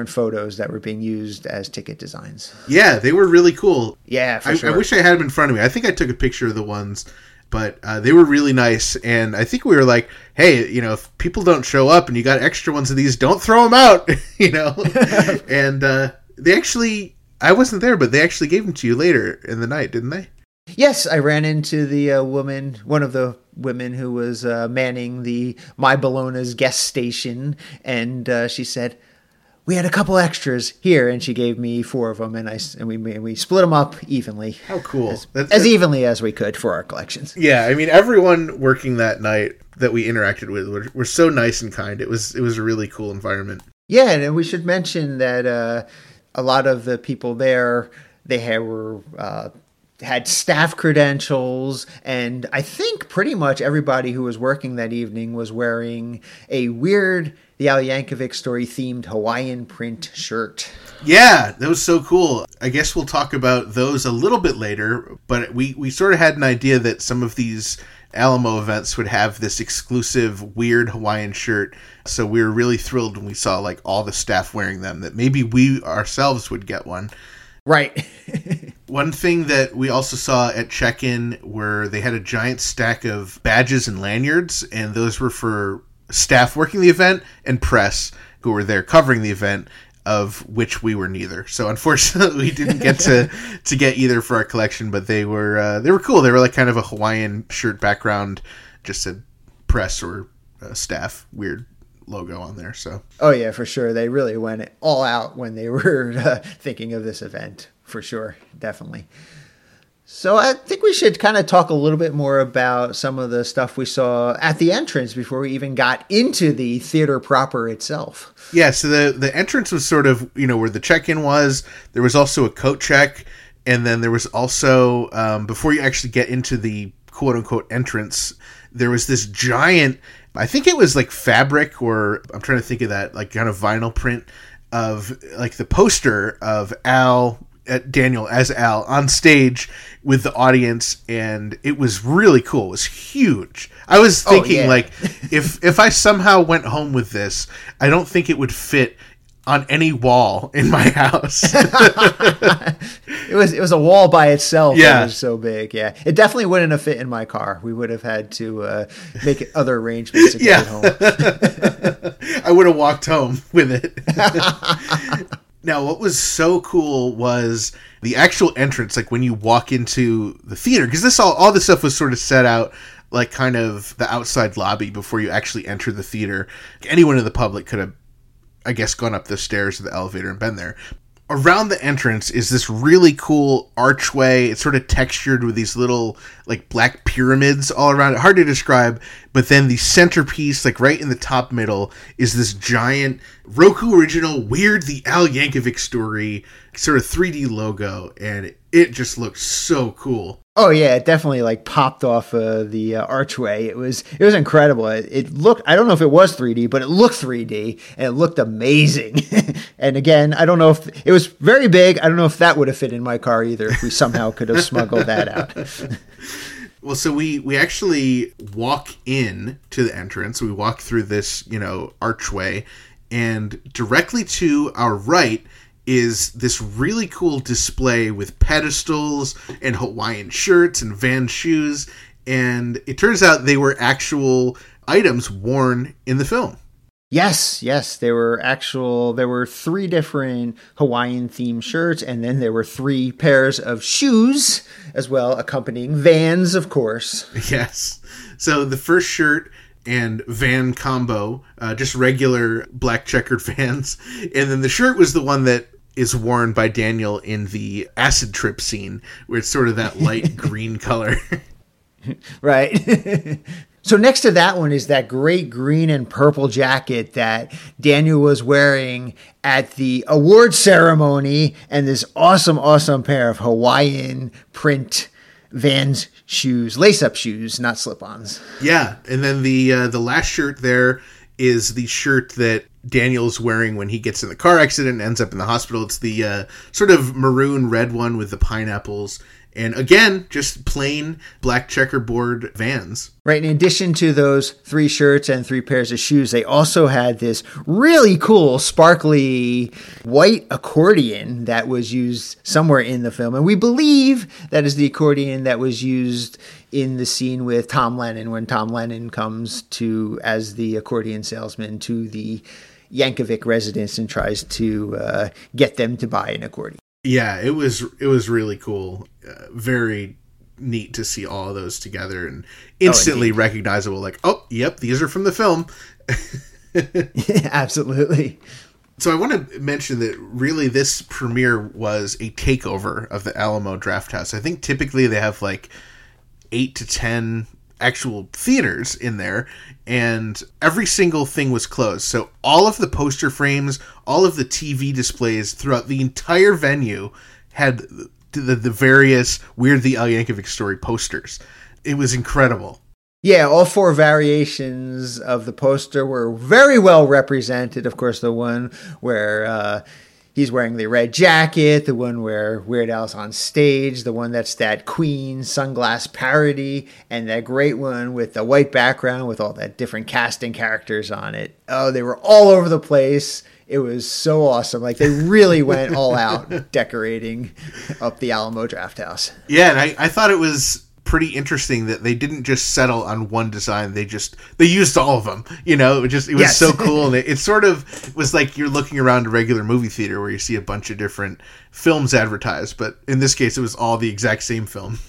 photos that were being used as ticket designs. Yeah, they were really cool. Yeah, for sure. I wish I had them in front of me. I think I took a picture of the ones, but they were really nice. And I think we were like, hey, if people don't show up and you got extra ones of these, don't throw them out, And they actually, I wasn't there, but they actually gave them to you later in the night, didn't they? Yes, I ran into the woman, one of the women who was manning the My Bologna's guest station, and she said, we had a couple extras here, and she gave me 4 of them, and we split them up evenly. How cool. As evenly as we could for our collections. Yeah, I mean, everyone working that night that we interacted with were so nice and kind. It was a really cool environment. Yeah, and we should mention that a lot of the people there, had staff credentials, and I think pretty much everybody who was working that evening was wearing a Weird Al Yankovic story themed Hawaiian print shirt. Yeah, that was so cool. I guess we'll talk about those a little bit later, but we sort of had an idea that some of these Alamo events would have this exclusive weird Hawaiian shirt, so we were really thrilled when we saw like all the staff wearing them that maybe we ourselves would get one. Right. One thing that we also saw at check-in were they had a giant stack of badges and lanyards, and those were for staff working the event and press who were there covering the event, of which we were neither. So unfortunately, we didn't get to get either for our collection, but they were cool. They were like kind of a Hawaiian shirt background, just said press or staff, weird logo on there. So oh yeah, for sure, they really went all out when they were thinking of this event, for sure, definitely. So I think we should kind of talk a little bit more about some of the stuff we saw at the entrance before we even got into the theater proper itself. Yeah, so the entrance was sort of where the check-in was. There was also a coat check, and then there was also before you actually get into the quote-unquote entrance, there was this giant, I think it was like fabric, or I'm trying to think of that, like kind of vinyl print of like the poster of Daniel as Al on stage with the audience, and it was really cool. It was huge. I was thinking like if I somehow went home with this, I don't think it would fit on any wall in my house. It was a wall by itself. Yeah. It was so big. Yeah. It definitely wouldn't have fit in my car. We would have had to make other arrangements to get it home. I would have walked home with it. Now, what was so cool was the actual entrance, like when you walk into the theater, because this all this stuff was sort of set out like kind of the outside lobby before you actually enter the theater. Anyone in the public could have, I guess, gone up the stairs of the elevator and been there. Around the entrance is this really cool archway. It's sort of textured with these little like black pyramids all around it. Hard to describe. But then the centerpiece, like right in the top middle, is this giant Roku original Weird the Al Yankovic Story sort of 3D logo. And it just looks so cool. Oh yeah, it definitely like popped off the archway. It was incredible. It looked, I don't know if it was 3D, but it looked 3D and it looked amazing. And again, I don't know if it was very big. I don't know if that would have fit in my car either, if we somehow could have smuggled that out. Well, so we actually walk in to the entrance. We walk through this, archway, and directly to our right is this really cool display with pedestals and Hawaiian shirts and Vans shoes. And it turns out they were actual items worn in the film. Yes. There were three different Hawaiian themed shirts, and then there were three pairs of shoes as well, accompanying Vans, of course. Yes. So the first shirt and van combo, just regular black checkered Vans. And then the shirt was the one that is worn by Daniel in the acid trip scene, where it's sort of that light green color. Right. So next to that one is that great green and purple jacket that Daniel was wearing at the award ceremony, and this awesome, awesome pair of Hawaiian print Vans shoes, lace-up shoes, not slip-ons. Yeah, and then the last shirt there is the shirt that Daniel's wearing when he gets in the car accident and ends up in the hospital. It's the sort of maroon red one with the pineapples. And again, just plain black checkerboard Vans. Right. In addition to those three shirts and three pairs of shoes, they also had this really cool, sparkly white accordion that was used somewhere in the film. And we believe that is the accordion that was used in the scene with Tom Lennon, when Tom Lennon comes to, as the accordion salesman, to the Yankovic residence and tries to get them to buy an accordion. Yeah, it was really cool. Very neat to see all of those together and instantly recognizable. Like, oh, yep, these are from the film. Yeah, absolutely. So I want to mention that really this premiere was a takeover of the Alamo Drafthouse. I think typically they have like 8 to 10 actual theaters in there, and every single thing was closed. So all of the poster frames, all of the TV displays throughout the entire venue had the various Weird the Al Yankovic Story posters. It was incredible. Yeah, all four variations of the poster were very well represented. Of course, the one where he's wearing the red jacket, the one where Weird Al's on stage, the one that's that Queen sunglass parody, and that great one with the white background with all that different casting characters on it. Oh, they were all over the place. It was so awesome. Like, they really went all out decorating up the Alamo Drafthouse. Yeah, and I thought it was pretty interesting that they didn't just settle on one design. They used all of them, it was yes. So cool. And it sort of was like you're looking around a regular movie theater where you see a bunch of different films advertised. But in this case, it was all the exact same film.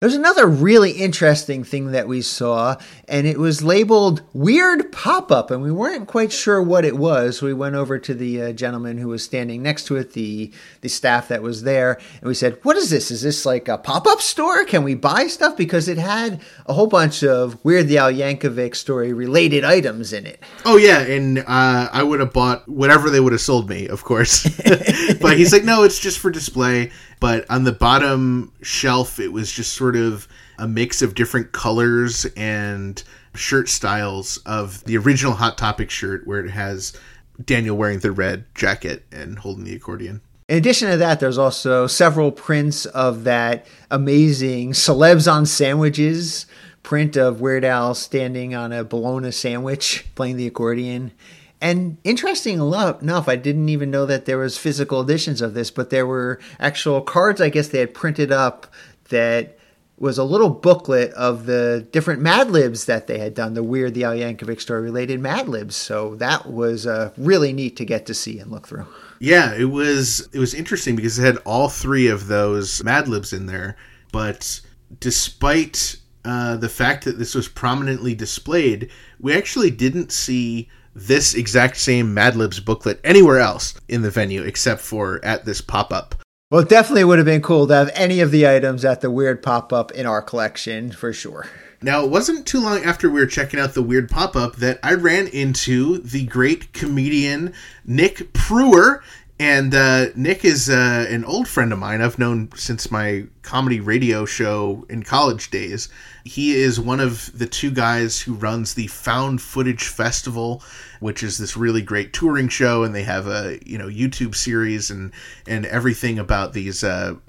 There's another really interesting thing that we saw, and it was labeled Weird Pop-Up, and we weren't quite sure what it was. We went over to the gentleman who was standing next to it, the staff that was there, and we said, what is this? Is this like a pop-up store? Can we buy stuff? Because it had a whole bunch of Weird the Al Yankovic Story related items in it. Oh, yeah, and I would have bought whatever they would have sold me, of course. But he's like, no, it's just for display. But on the bottom shelf, it was just sort of a mix of different colors and shirt styles of the original Hot Topic shirt, where it has Daniel wearing the red jacket and holding the accordion. In addition to that, there's also several prints of that amazing Celebs on Sandwiches print of Weird Al standing on a bologna sandwich playing the accordion. And interesting enough, I didn't even know that there was physical editions of this, but there were actual cards, I guess, they had printed up that was a little booklet of the different Mad Libs that they had done, the Weird Al Yankovic Story-related Mad Libs. So that was really neat to get to see and look through. Yeah, it was interesting because it had all three of those Mad Libs in there, but despite the fact that this was prominently displayed, we actually didn't see this exact same Mad Libs booklet anywhere else in the venue except for at this pop-up. Well, it definitely would have been cool to have any of the items at the Weird pop-up in our collection, for sure. Now, it wasn't too long after we were checking out the Weird pop-up that I ran into the great comedian Nick Pruer. And Nick is an old friend of mine. I've known since my comedy radio show in college days. He is one of the two guys who runs the Found Footage Festival, which is this really great touring show, and they have a YouTube series and everything about these kind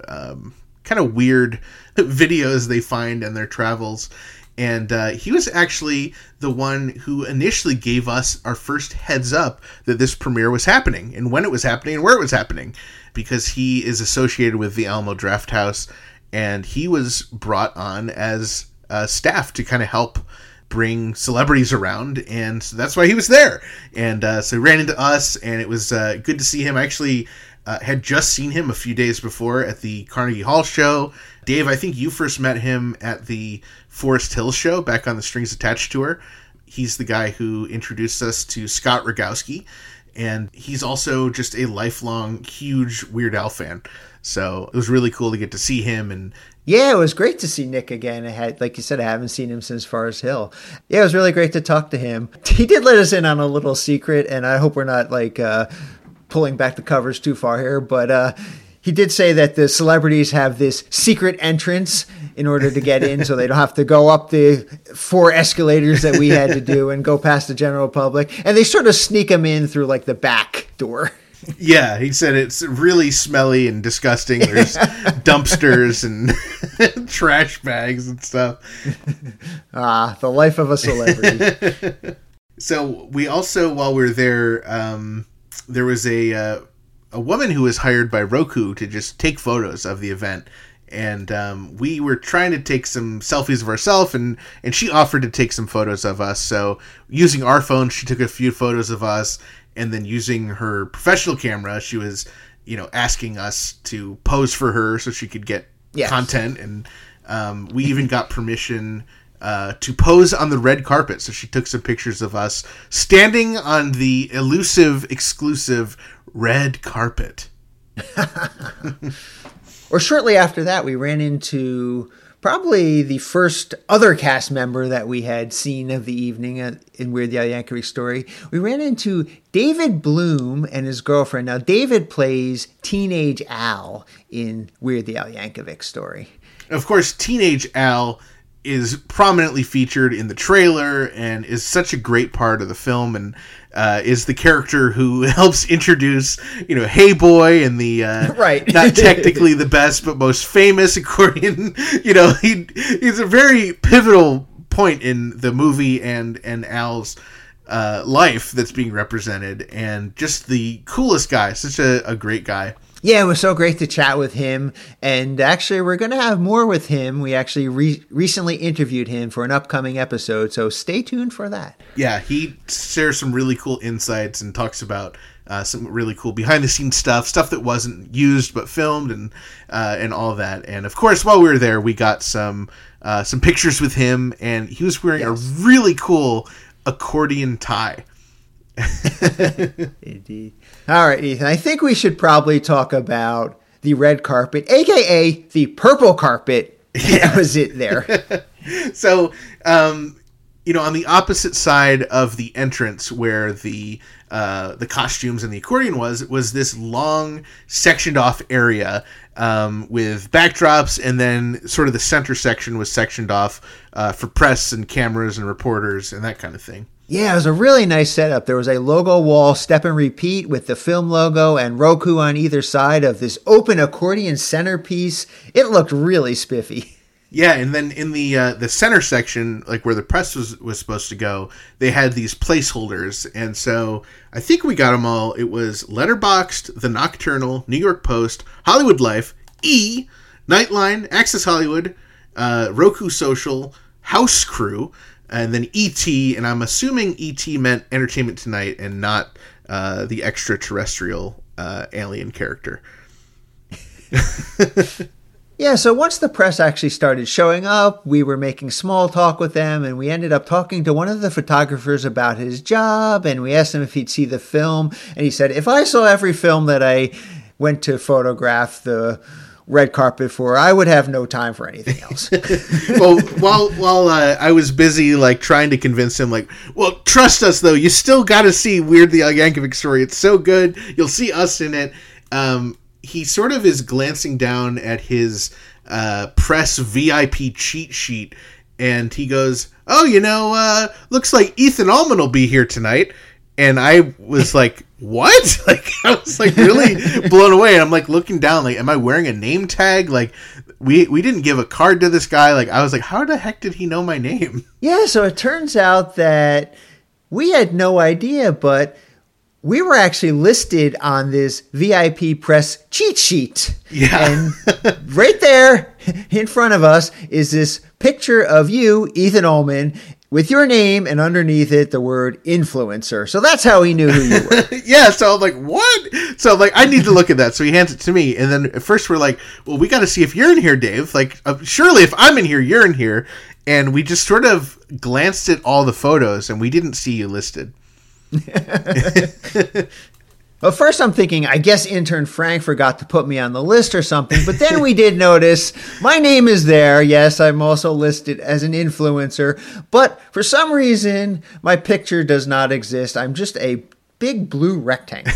of weird videos they find and their travels. And he was actually the one who initially gave us our first heads up that this premiere was happening and when it was happening and where it was happening, because he is associated with the Alamo Drafthouse, and he was brought on as staff to kind of help bring celebrities around, and so that's why he was there. And so he ran into us, and it was good to see him. I actually had just seen him a few days before at the Carnegie Hall show. Dave, I think you first met him at the Forest Hill show back on the Strings Attached tour. He's the guy who introduced us to Scott Rogowski, and he's also just a lifelong huge Weird Al fan. So it was really cool to get to see him. And yeah, it was great to see Nick again. Like you said, I haven't seen him since Forest Hill. Yeah, it was really great to talk to him. He did let us in on a little secret, and I hope we're not pulling back the covers too far here, but he did say that the celebrities have this secret entrance in order to get in, so they don't have to go up the 4 escalators that we had to do and go past the general public. And they sort of sneak them in through like the back door. Yeah, he said it's really smelly and disgusting. There's dumpsters and trash bags and stuff. The life of a celebrity. So we also, while we were there was a woman who was hired by Roku to just take photos of the event. And we were trying to take some selfies of ourselves, and she offered to take some photos of us. So using our phone, she took a few photos of us, and then using her professional camera, she was, asking us to pose for her so she could get content. And we even got permission to pose on the red carpet. So she took some pictures of us standing on the elusive, exclusive red carpet. Or shortly after that, we ran into probably the first other cast member that we had seen of the evening in Weird Al Yankovic Story. We ran into David Bloom and his girlfriend. Now, David plays Teenage Al in Weird Al Yankovic Story. Of course, Teenage Al is prominently featured in the trailer and is such a great part of the film, and is the character who helps introduce, Hey Boy and the right, not technically the best but most famous accordion. He's a very pivotal point in the movie and Al's life that's being represented, and just the coolest guy, such a great guy. Yeah, it was so great to chat with him, and actually we're going to have more with him. We actually recently interviewed him for an upcoming episode, so stay tuned for that. Yeah, he shares some really cool insights and talks about some really cool behind-the-scenes stuff that wasn't used but filmed and all that. And of course, while we were there, we got some pictures with him, and he was wearing a really cool accordion tie. Indeed. All right, Ethan, I think we should probably talk about the red carpet, aka the purple carpet. That was it there. So on the opposite side of the entrance where the costumes and the accordion was this long sectioned off area with backdrops, and then sort of the center section was sectioned off for press and cameras and reporters and that kind of thing. Yeah, it was a really nice setup. There was a logo wall, step and repeat, with the film logo and Roku on either side of this open accordion centerpiece. It looked really spiffy. Yeah, and then in the center section, like where the press was supposed to go, they had these placeholders. And so I think we got them all. It was Letterboxd, The Nocturnal, New York Post, Hollywood Life, E!, Nightline, Access Hollywood, Roku Social, House Crew, and then E.T. And I'm assuming E.T. meant Entertainment Tonight and not the extraterrestrial alien character. Yeah, so once the press actually started showing up, we were making small talk with them, and we ended up talking to one of the photographers about his job, and we asked him if he'd see the film, and he said, if I saw every film that I went to photograph the red carpet for, I would have no time for anything else. Well, while I was busy like trying to convince him, like, well, trust us, though, you still got to see Weird Al Yankovic story. It's so good. You'll see us in it. He sort of is glancing down at his press VIP cheat sheet, and he goes, oh, looks like Ethan Almond will be here tonight. And I was like, what? Like, I was like really blown away. And I'm like looking down, like, am I wearing a name tag? Like, we didn't give a card to this guy. Like, I was like, how the heck did he know my name? Yeah, so it turns out that we had no idea, but we were actually listed on this VIP press cheat sheet. Yeah. And right there in front of us is this picture of you, Ethan Almond, with your name and underneath it, the word influencer. So that's how he knew who you were. Yeah. So I'm like, what? So I'm like, I need to look at that. So he hands it to me. And then at first we're like, well, we got to see if you're in here, Dave. Like, surely if I'm in here, you're in here. And we just sort of glanced at all the photos and we didn't see you listed. Well, first I'm thinking, I guess intern Frank forgot to put me on the list or something, but then we did notice my name is there. Yes, I'm also listed as an influencer, but for some reason my picture does not exist. I'm just a big blue rectangle.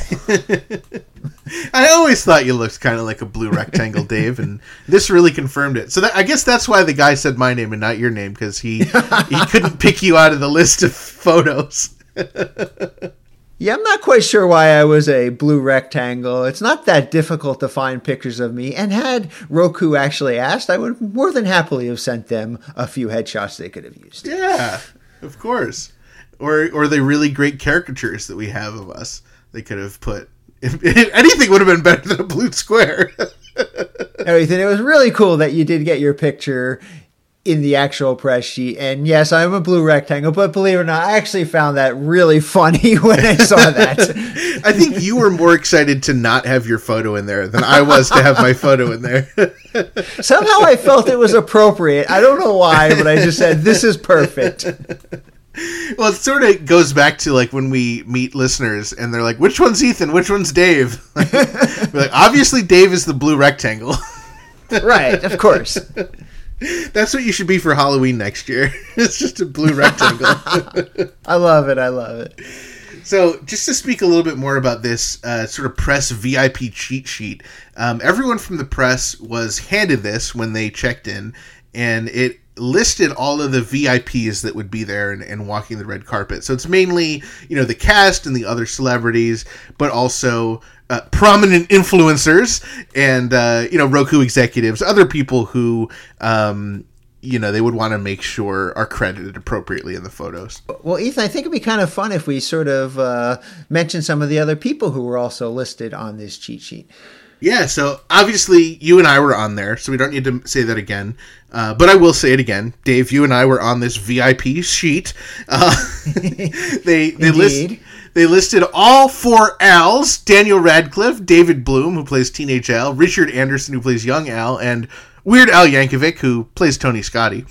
I always thought you looked kind of like a blue rectangle, Dave, and this really confirmed it. So I guess that's why the guy said my name and not your name, because he couldn't pick you out of the list of photos. Yeah, I'm not quite sure why I was a blue rectangle. It's not that difficult to find pictures of me. And had Roku actually asked, I would more than happily have sent them a few headshots they could have used. Yeah, of course. Or the really great caricatures that we have of us they could have put. If anything would have been better than a blue square. Everything. It was really cool that you did get your picture in the actual press sheet. And yes, I'm a blue rectangle, but believe it or not, I actually found that really funny when I saw that. I think you were more excited to not have your photo in there than I was to have my photo in there. Somehow I felt it was appropriate. I don't know why, but I just said, this is perfect. Well, it sort of goes back to like when we meet listeners and they're like, which one's Ethan? Which one's Dave? Like, we're like, obviously Dave is the blue rectangle. Right. Of course. That's what you should be for Halloween next year. It's just a blue rectangle. I love it. I love it. So just to speak a little bit more about this sort of press VIP cheat sheet, everyone from the press was handed this when they checked in, and it listed all of the VIPs that would be there and walking the red carpet. So it's mainly, the cast and the other celebrities, but also prominent influencers and, Roku executives, other people who, they would want to make sure are credited appropriately in the photos. Well, Ethan, I think it'd be kind of fun if we sort of mention some of the other people who were also listed on this cheat sheet. Yeah, so obviously you and I were on there, so we don't need to say that again. But I will say it again. Dave, you and I were on this VIP sheet. They listed all four Al's, Daniel Radcliffe, David Bloom, who plays Teenage Al, Richard Anderson, who plays Young Al, and Weird Al Yankovic, who plays Tony Scotti.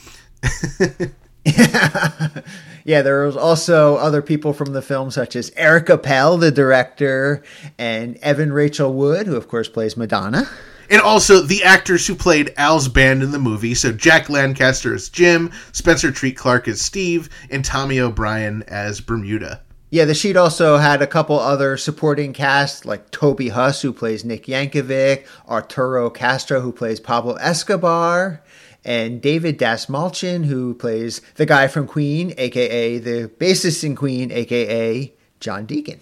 Yeah, there was also other people from the film, such as Eric Appel, the director, and Evan Rachel Wood, who, of course, plays Madonna. And also the actors who played Al's band in the movie. So Jack Lancaster as Jim, Spencer Treat Clark as Steve, and Tommy O'Brien as Bermuda. Yeah, the sheet also had a couple other supporting casts, like Toby Huss, who plays Nick Yankovic, Arturo Castro, who plays Pablo Escobar, and David Dasmalchian, who plays the guy from Queen, a.k.a. the bassist in Queen, a.k.a. John Deacon.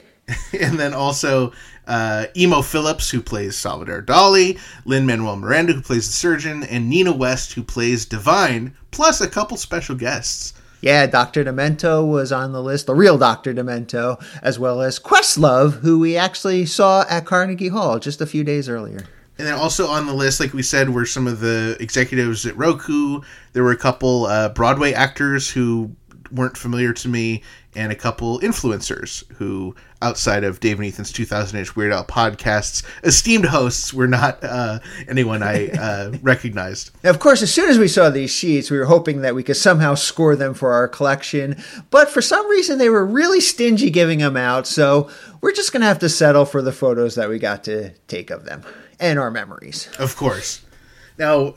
And then also Emo Phillips, who plays Salvador Dali, Lin-Manuel Miranda, who plays the surgeon, and Nina West, who plays Divine, plus a couple special guests. Yeah, Dr. Demento was on the list, the real Dr. Demento, as well as Questlove, who we actually saw at Carnegie Hall just a few days earlier. And then also on the list, like we said, were some of the executives at Roku. There were a couple Broadway actors who weren't familiar to me, and a couple influencers who, outside of Dave and Ethan's 2000-inch Weird Al podcasts, esteemed hosts were not anyone I recognized. Now, of course, as soon as we saw these sheets, we were hoping that we could somehow score them for our collection, but for some reason, they were really stingy giving them out, so we're just going to have to settle for the photos that we got to take of them and our memories. Of course. Now,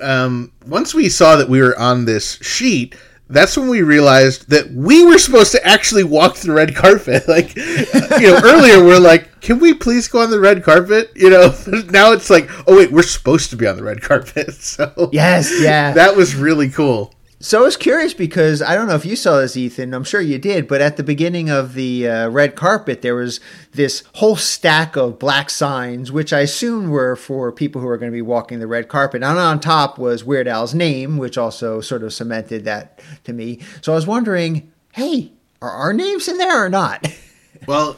once we saw that we were on this sheet, that's when we realized that we were supposed to actually walk the red carpet. Like, earlier we're like, can we please go on the red carpet? Now it's like, oh wait, we're supposed to be on the red carpet. So yes, yeah, that was really cool. So I was curious because I don't know if you saw this, Ethan. I'm sure you did. But at the beginning of the red carpet, there was this whole stack of black signs, which I assume were for people who are going to be walking the red carpet. And on top was Weird Al's name, which also sort of cemented that to me. So I was wondering, hey, are our names in there or not? Well,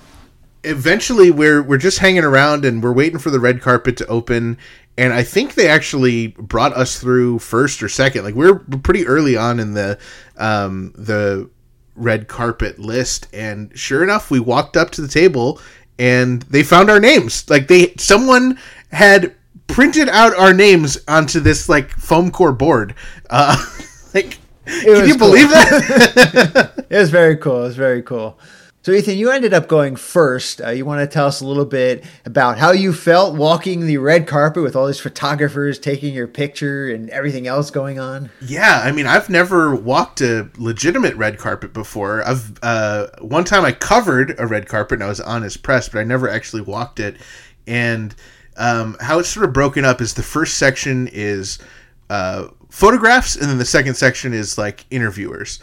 eventually we're just hanging around and we're waiting for the red carpet to open. And I think they actually brought us through first or second. Like, we're pretty early on in the red carpet list. And sure enough, we walked up to the table and they found our names. Like, someone had printed out our names onto this, like, foam core board. Can you believe that? It was very cool. It was very cool. So, Ethan, you ended up going first. You want to tell us a little bit about how you felt walking the red carpet with all these photographers taking your picture and everything else going on? Yeah, I mean, I've never walked a legitimate red carpet before. One time I covered a red carpet and I was on his press, but I never actually walked it. And how it's sort of broken up is the first section is photographs, and then the second section is, like, interviewers.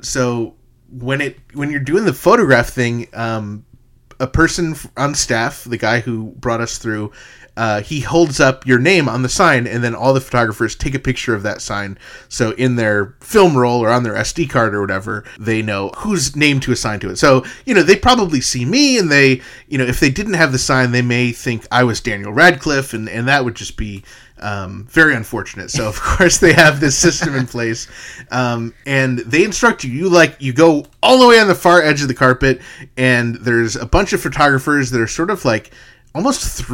So when you're doing the photograph thing, a person on staff, the guy who brought us through, he holds up your name on the sign, and then all the photographers take a picture of that sign. So in their film roll or on their SD card or whatever, they know whose name to assign to it. So, they probably see me, and they, if they didn't have the sign, they may think I was Daniel Radcliffe, and that would just be very unfortunate. So of course they have this system in place, and they instruct you, you go all the way on the far edge of the carpet, and there's a bunch of photographers that are sort of like almost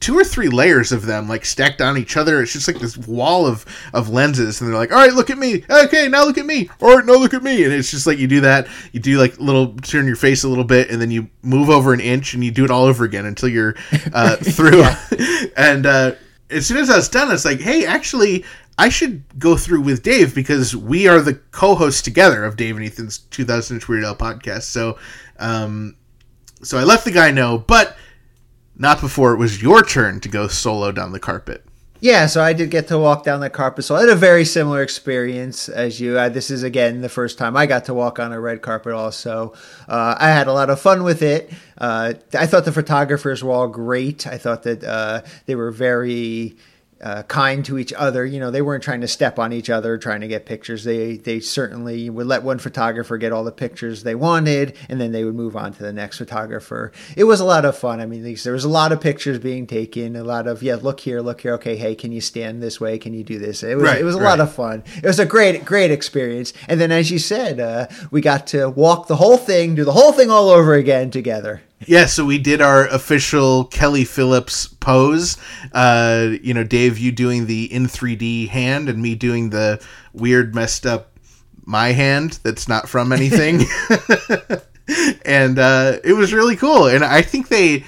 two or three layers of them, like, stacked on each other. It's just like this wall of lenses, and they're like, all right, look at me. Okay, now look at me. All right, now look at me. And it's just like, you do that. You do turn your face a little bit, and then you move over an inch, and you do it all over again until you're through. And, as soon as I was done, it's like, hey, actually, I should go through with Dave, because we are the co-hosts together of Dave and Ethan's 2000-inch Weird Al podcast. So, so I let the guy know, but not before it was your turn to go solo down the carpet. Yeah, so I did get to walk down the carpet. So I had a very similar experience as you. This is, again, the first time I got to walk on a red carpet also. I had a lot of fun with it. I thought the photographers were all great. I thought that they were very kind to each other. They weren't trying to step on each other, trying to get pictures. They certainly would let one photographer get all the pictures they wanted, and then they would move on to the next photographer. It was a lot of fun. I mean, there was a lot of pictures being taken, a lot of, look here, okay, hey, can you stand this way? Can you do this? It was a lot of fun. It was a great, great experience. And then, as you said, we got to walk the whole thing, do the whole thing all over again together. Yeah, so we did our official Kelly Phillips pose. Dave, you doing the in 3D hand and me doing the weird messed up my hand that's not from anything. And it was really cool. And I think they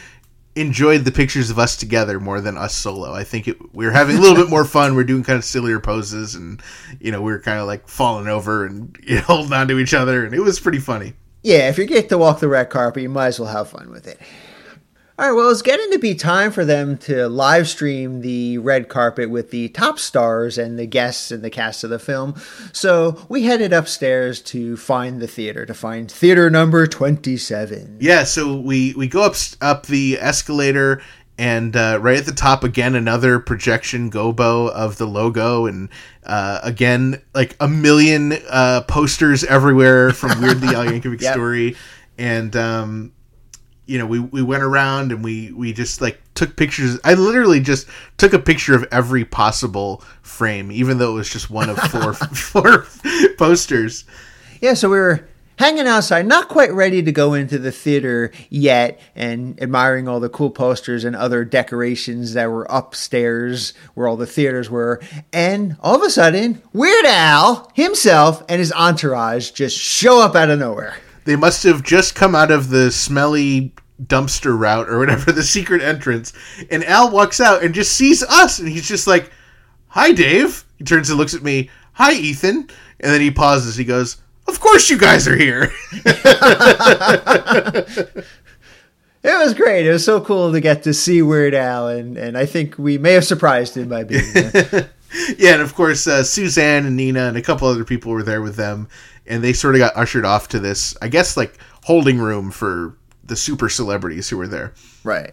enjoyed the pictures of us together more than us solo. I think we were having a little bit more fun. We're doing kind of sillier poses, and, we were kind of like falling over and holding on to each other. And it was pretty funny. Yeah, if you get to walk the red carpet, you might as well have fun with it. All right, well, it's getting to be time for them to live stream the red carpet with the top stars and the guests and the cast of the film. So we headed upstairs to find the theater, to find theater number 27. Yeah, so we go up the escalator, and right at the top, again, another projection gobo of the logo. And again, like a million posters everywhere from Weird Al Yankovic Story. And, you know, we went around and we just, like, took pictures. I literally just took a picture of every possible frame, even though it was just one of four posters. Yeah, so we were hanging outside, not quite ready to go into the theater yet, and admiring all the cool posters and other decorations that were upstairs where all the theaters were. And all of a sudden, Weird Al himself and his entourage just show up out of nowhere. They must have just come out of the smelly dumpster route or whatever, the secret entrance. And Al walks out and just sees us, and he's just like, "Hi, Dave." He turns and looks at me. "Hi, Ethan." And then he pauses. He goes, "Of course you guys are here." It was great. It was so cool to get to see Weird Al, and I think we may have surprised him by being there. Yeah, and of course, Suzanne and Nina and a couple other people were there with them, and they sort of got ushered off to this, I guess, like, holding room for the super celebrities who were there. Right.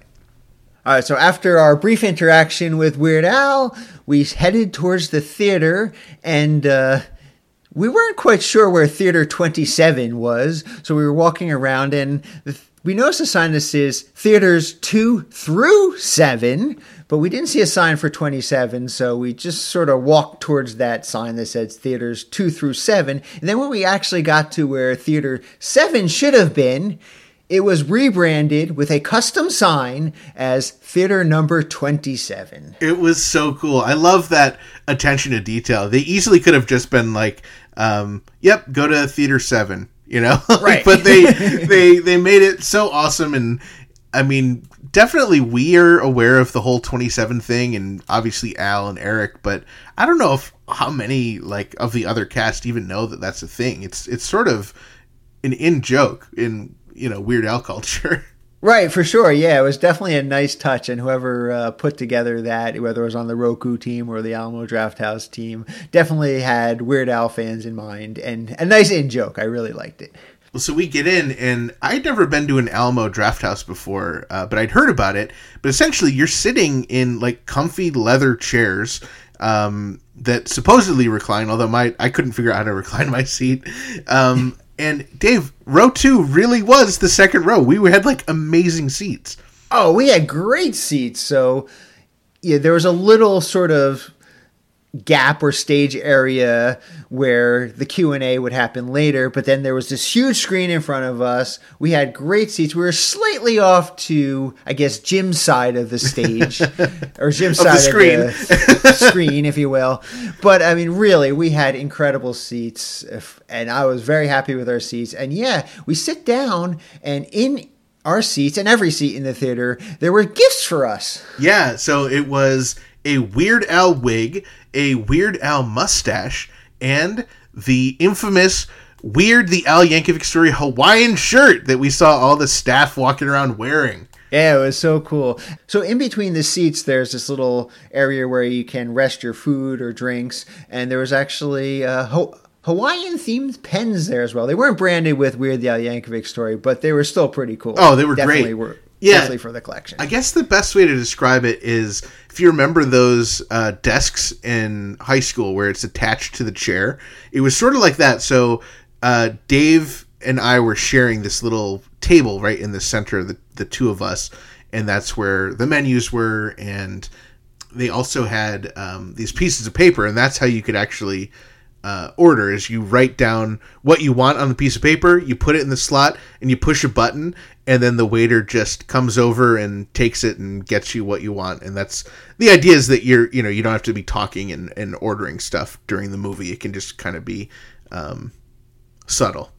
All right, so after our brief interaction with Weird Al, we headed towards the theater, and we weren't quite sure where Theater 27 was, so we were walking around, and we noticed a sign that says Theaters 2 through 7, but we didn't see a sign for 27, so we just sort of walked towards that sign that said Theaters 2 through 7, and then when we actually got to where Theater 7 should have been, it was rebranded with a custom sign as Theater Number 27. It was so cool. I love that attention to detail. They easily could have just been like, "Yep, go to Theater 7," you know? Right. But they made it so awesome. And I mean, definitely we are aware of the whole 27 thing, and obviously Al and Eric, but I don't know if how many, like, of the other cast even know that that's a thing. It's sort of an in-joke in, you know, Weird Al culture. Right, for sure. Yeah, it was definitely a nice touch, and whoever put together that, whether it was on the Roku team or the Alamo Drafthouse team, definitely had Weird Al fans in mind, and a nice in-joke. I really liked it. Well, so we get in, and I'd never been to an Alamo Drafthouse before, but I'd heard about it. But essentially, you're sitting in, like, comfy leather chairs that supposedly recline, although I couldn't figure out how to recline my seat. And Dave, row 2 really was the second row. We had, like, amazing seats. Oh, we had great seats. So, yeah, there was a little sort of gap or stage area where the Q&A would happen later, but then there was this huge screen in front of us. We had great seats. We were slightly off to, I guess, Jim's side of the stage, or Jim's side of the screen, if you will. But I mean, really, we had incredible seats, and I was very happy with our seats. And yeah, we sit down, and in our seats and every seat in the theater, there were gifts for us. Yeah, so it was a Weird Al wig, a Weird Al mustache, and the infamous Weird the Al Yankovic Story Hawaiian shirt that we saw all the staff walking around wearing. Yeah, it was so cool. So in between the seats, there's this little area where you can rest your food or drinks, and there was actually Hawaiian-themed pens there as well. They weren't branded with Weird the Al Yankovic Story, but they were still pretty cool. Oh, they were definitely great. Definitely for the collection. I guess the best way to describe it is, if you remember those desks in high school where it's attached to the chair, it was sort of like that. So Dave and I were sharing this little table right in the center of the two of us, and that's where the menus were, and they also had these pieces of paper, and that's how you could actually order, is you write down what you want on the piece of paper, you put it in the slot, and you push a button, and then the waiter just comes over and takes it and gets you what you want. And that's the idea, is that you don't have to be talking and ordering stuff during the movie. It can just kind of be subtle.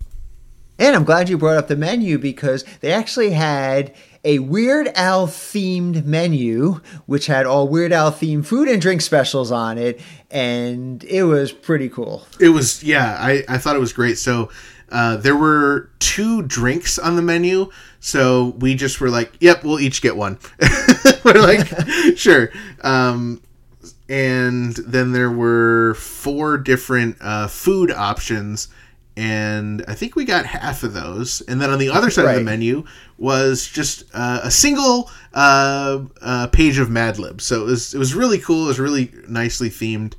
And I'm glad you brought up the menu, because they actually had a Weird Al-themed menu, which had all Weird Al-themed food and drink specials on it, and it was pretty cool. It was, yeah, I thought it was great. So There were 2 drinks on the menu, so we just were like, yep, we'll each get one. We're like, sure. And then there were 4 different food options, and I think we got half of those. And then on the other side of the menu was just a single page of Mad Lib. So it was really cool. It was really nicely themed.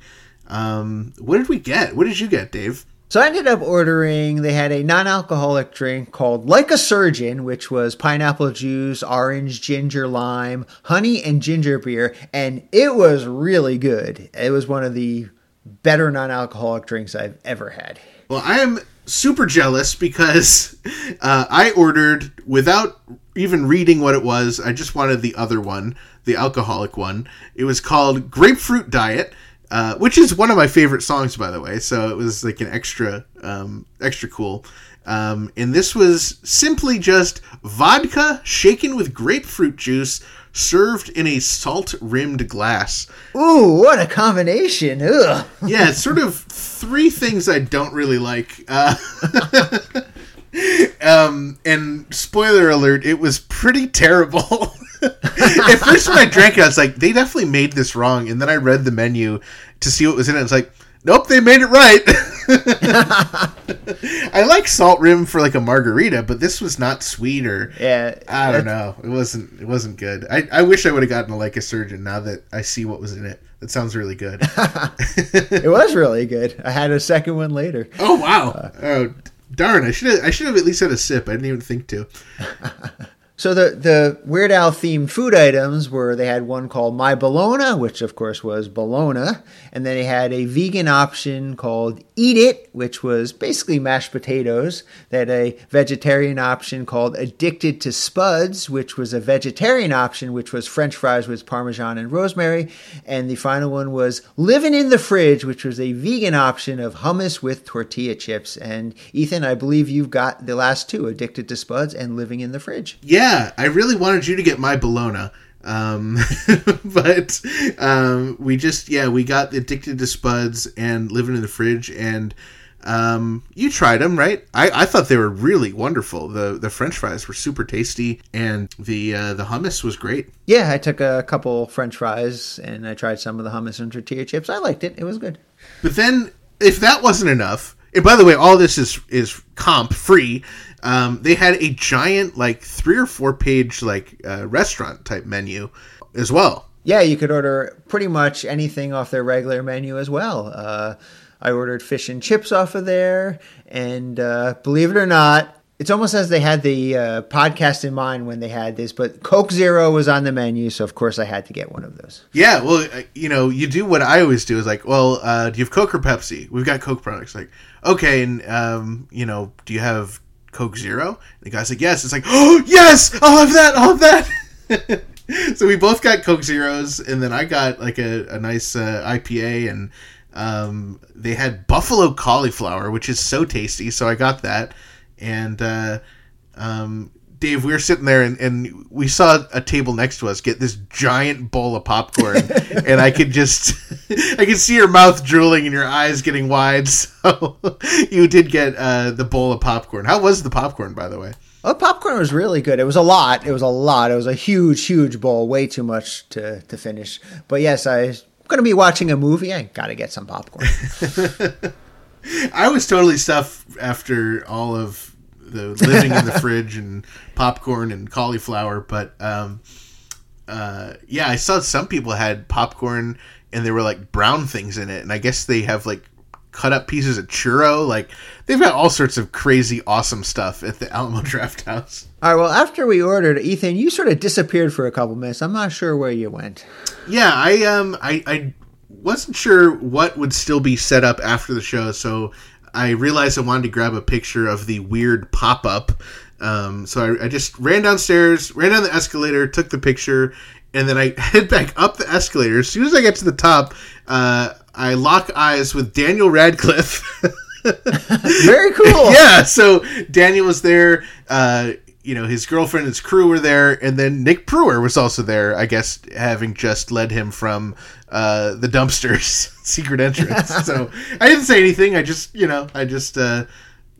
What did we get? What did you get, Dave? So I ended up ordering, they had a non-alcoholic drink called Like a Surgeon, which was pineapple juice, orange, ginger, lime, honey, and ginger beer. And it was really good. It was one of the better non-alcoholic drinks I've ever had. Well, I am super jealous because I ordered without even reading what it was. I just wanted the other one, the alcoholic one. It was called Grapefruit Diet. Which is one of my favorite songs, by the way. So it was like an extra cool. And this was simply just vodka shaken with grapefruit juice served in a salt-rimmed glass. Ooh, what a combination. Ugh. Yeah, it's sort of 3 things I don't really like. And spoiler alert, it was pretty terrible. At first when I drank it, I was like, they definitely made this wrong. And then I read the menu to see what was in it. I was like, nope, they made it right. I like salt rim for like a margarita, but this was not sweet or I don't know. It wasn't good. I wish I would have gotten a Like a Surgeon now that I see what was in it. That sounds really good. It was really good. I had a second one later. Oh, wow. Oh, darn. I should have at least had a sip. I didn't even think to. So the Weird Al themed food items were, they had one called My Bologna, which of course was bologna, and then they had a vegan option called Eat It, which was basically mashed potatoes. They had a vegetarian option called Addicted to Spuds, which was a vegetarian option, which was French fries with Parmesan and rosemary. And the final one was Living in the Fridge, which was a vegan option of hummus with tortilla chips. And Ethan, I believe you've got the last 2, Addicted to Spuds and Living in the Fridge. Yeah, I really wanted you to get My Bologna, but we got Addicted to Spuds and Living in the Fridge, and you tried them, right? I thought they were really wonderful. The French fries were super tasty, and the hummus was great. Yeah, I took a couple French fries, and I tried some of the hummus and tortilla chips. I liked it. It was good. But then, if that wasn't enough... And by the way, all this is comp free. They had a giant, like 3 or 4 page, like restaurant type menu as well. Yeah, you could order pretty much anything off their regular menu as well. I ordered fish and chips off of there, and believe it or not, it's almost as they had the podcast in mind when they had this, but Coke Zero was on the menu, so of course I had to get one of those. Yeah, well, you do what I always do is like, well, do you have Coke or Pepsi? We've got Coke products. Like, okay, and, do you have Coke Zero? And the guy's like, yes. It's like, oh, yes, I'll have that. So we both got Coke Zeros, and then I got like a nice IPA, and they had buffalo cauliflower, which is so tasty, so I got that. And Dave, we were sitting there and we saw a table next to us get this giant bowl of popcorn, and I could see your mouth drooling and your eyes getting wide. So you did get the bowl of popcorn. How was the popcorn, by the way? Oh, popcorn was really good. It was a lot. It was a huge, huge bowl, way too much to finish. But yes, I'm going to be watching a movie. I got to get some popcorn. I was totally stuffed after all of the living in the fridge and popcorn and cauliflower. But, I saw some people had popcorn and there were like brown things in it. And I guess they have like cut up pieces of churro. Like they've got all sorts of crazy, awesome stuff at the Alamo Drafthouse. All right. Well, after we ordered, Ethan, you sort of disappeared for a couple minutes. I'm not sure where you went. Yeah. I wasn't sure what would still be set up after the show, so I realized I wanted to grab a picture of the weird pop-up. So I just ran downstairs, ran down the escalator, took the picture, and then I head back up the escalator. As soon as I get to the top, I lock eyes with Daniel Radcliffe. Very cool. Yeah, so Daniel was there. His girlfriend and his crew were there, and then Nick Brewer was also there, I guess, having just led him from the dumpster's secret entrance. So I didn't say anything. I just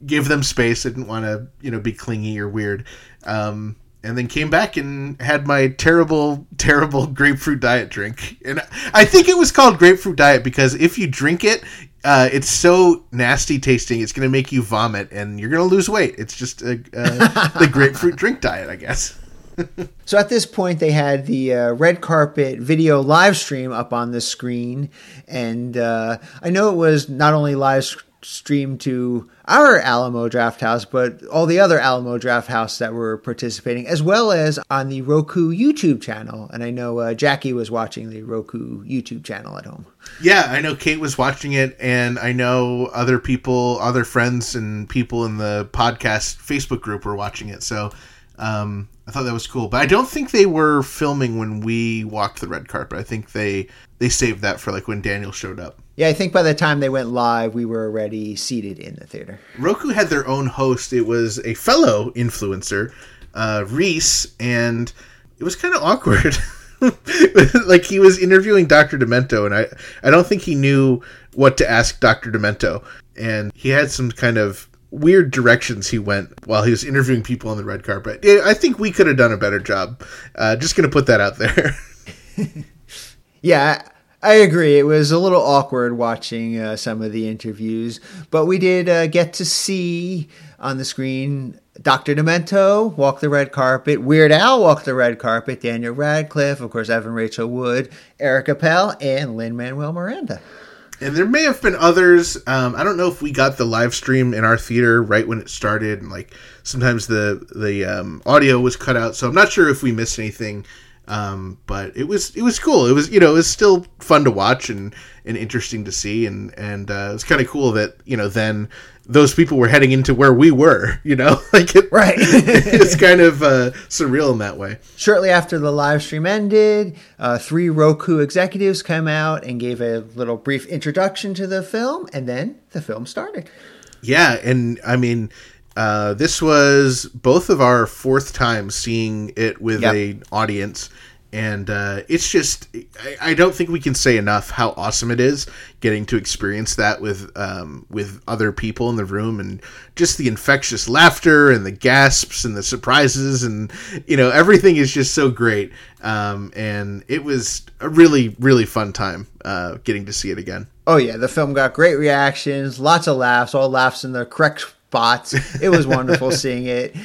give them space. I didn't want to, be clingy or weird. And then came back and had my terrible, terrible grapefruit diet drink. And I think it was called grapefruit diet because if you drink it, it's so nasty tasting. It's going to make you vomit and you're going to lose weight. It's just the grapefruit drink diet, I guess. So at this point, they had the red carpet video live stream up on the screen. And I know it was not only live stream to our Alamo Drafthouse, but all the other Alamo Drafthouse that were participating, as well as on the Roku YouTube channel. And I know Jackie was watching the Roku YouTube channel at home. Yeah, I know Kate was watching it, and I know other people, other friends and people in the podcast Facebook group were watching it. So I thought that was cool. But I don't think they were filming when we walked the red carpet. I think they saved that for like when Daniel showed up. Yeah, I think by the time they went live, we were already seated in the theater. Roku had their own host. It was a fellow influencer, Reese, and it was kind of awkward. Like, he was interviewing Dr. Demento, and I don't think he knew what to ask Dr. Demento. And he had some kind of weird directions he went while he was interviewing people on the red carpet. I think we could have done a better job. Just going to put that out there. Yeah, I agree. It was a little awkward watching some of the interviews, but we did get to see on the screen Dr. Demento walk the red carpet, Weird Al walk the red carpet, Daniel Radcliffe, of course, Evan Rachel Wood, Eric Appel, and Lin-Manuel Miranda. And there may have been others. I don't know if we got the live stream in our theater right when it started, and like sometimes the audio was cut out, so I'm not sure if we missed anything. But it was cool. It was, it was still fun to watch and interesting to see. And it was kind of cool that, then those people were heading into where we were, like it, right. It's kind of surreal in that way. Shortly after the live stream ended, three Roku executives came out and gave a little brief introduction to the film. And then the film started. Yeah. And I mean, this was both of our fourth time seeing it with an audience, and it's just, I don't think we can say enough how awesome it is getting to experience that with other people in the room, and just the infectious laughter and the gasps and the surprises and, everything is just so great. And it was a really, really fun time getting to see it again. Oh yeah, the film got great reactions, lots of laughs, all laughs in the correct spots. It was wonderful seeing it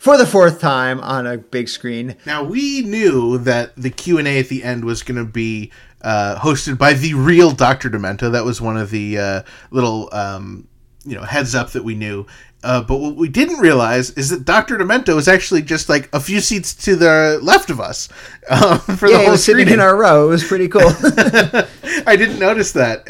for the fourth time on a big screen. Now, we knew that the Q&A at the end was going to be hosted by the real Dr. Demento. That was one of the little heads up that we knew. But what we didn't realize is that Dr. Demento is actually just like a few seats to the left of us for the whole screening. Sitting in our row. It was pretty cool. I didn't notice that.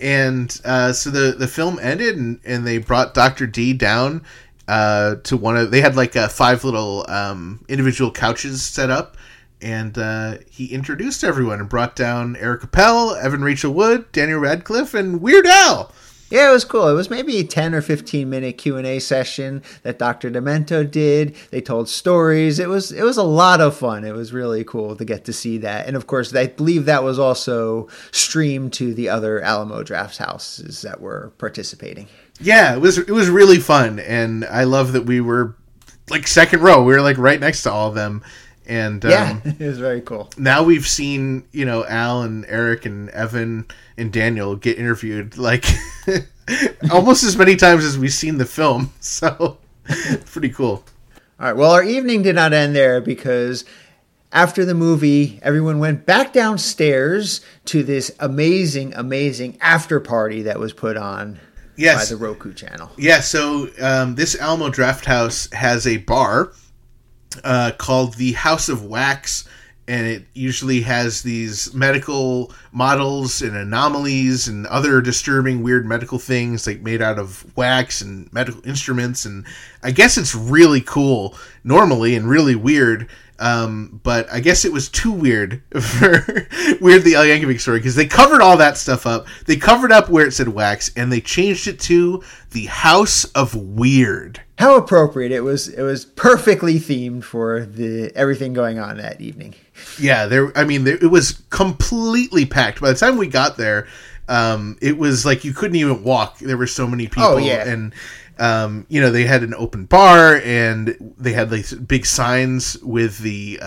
And so the film ended, and they brought Dr. D down to one of... They had like five little individual couches set up, and he introduced everyone and brought down Eric Appel, Evan Rachel Wood, Daniel Radcliffe, and Weird Al. Yeah, it was cool. It was maybe a 10 or 15 minute Q&A session that Dr. Demento did. They told stories. It was a lot of fun. It was really cool to get to see that. And of course, I believe that was also streamed to the other Alamo Draft houses that were participating. Yeah, it was really fun. And I love that we were like second row. We were like right next to all of them. And it was very cool. Now we've seen, Al and Eric and Evan and Daniel get interviewed like almost as many times as we've seen the film. So pretty cool. All right. Well, our evening did not end there, because after the movie, everyone went back downstairs to this amazing, amazing after party that was put on. Yes. By the Roku channel. Yeah. So this Alamo Drafthouse has a bar called the House of Wax, and it usually has these medical models and anomalies and other disturbing weird medical things like made out of wax and medical instruments, and I guess it's really cool normally and really weird, but I guess it was too weird for Weird the Al Yankovic Story, because they covered all that stuff up. They covered up where it said wax, and they changed it to the House of Weird. How appropriate. It was perfectly themed for the everything going on that evening. Yeah, it was completely packed. By the time we got there, It was like you couldn't even walk. There were so many people. Oh, yeah. And, you know, they had an open bar and they had like big signs with the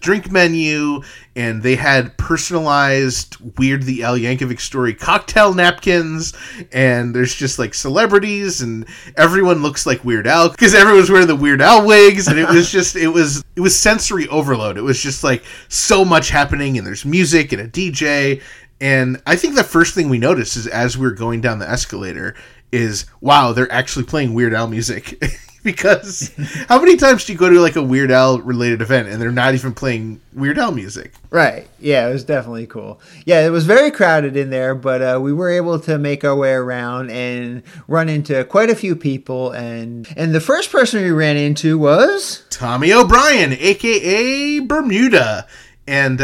drink menu, and they had personalized Weird the Al Yankovic Story cocktail napkins, and there's just like celebrities, and everyone looks like Weird Al because everyone's wearing the Weird Al wigs, and it was just it was sensory overload. It was just like so much happening, and there's music and a DJ. And I think the first thing we noticed is as we're going down the escalator is, wow, they're actually playing Weird Al music. Because how many times do you go to like a Weird Al related event and they're not even playing Weird Al music? Right. Yeah, it was definitely cool. Yeah, it was very crowded in there, but we were able to make our way around and run into quite a few people. And the first person we ran into was Tommy O'Brien, a.k.a. Bermuda. And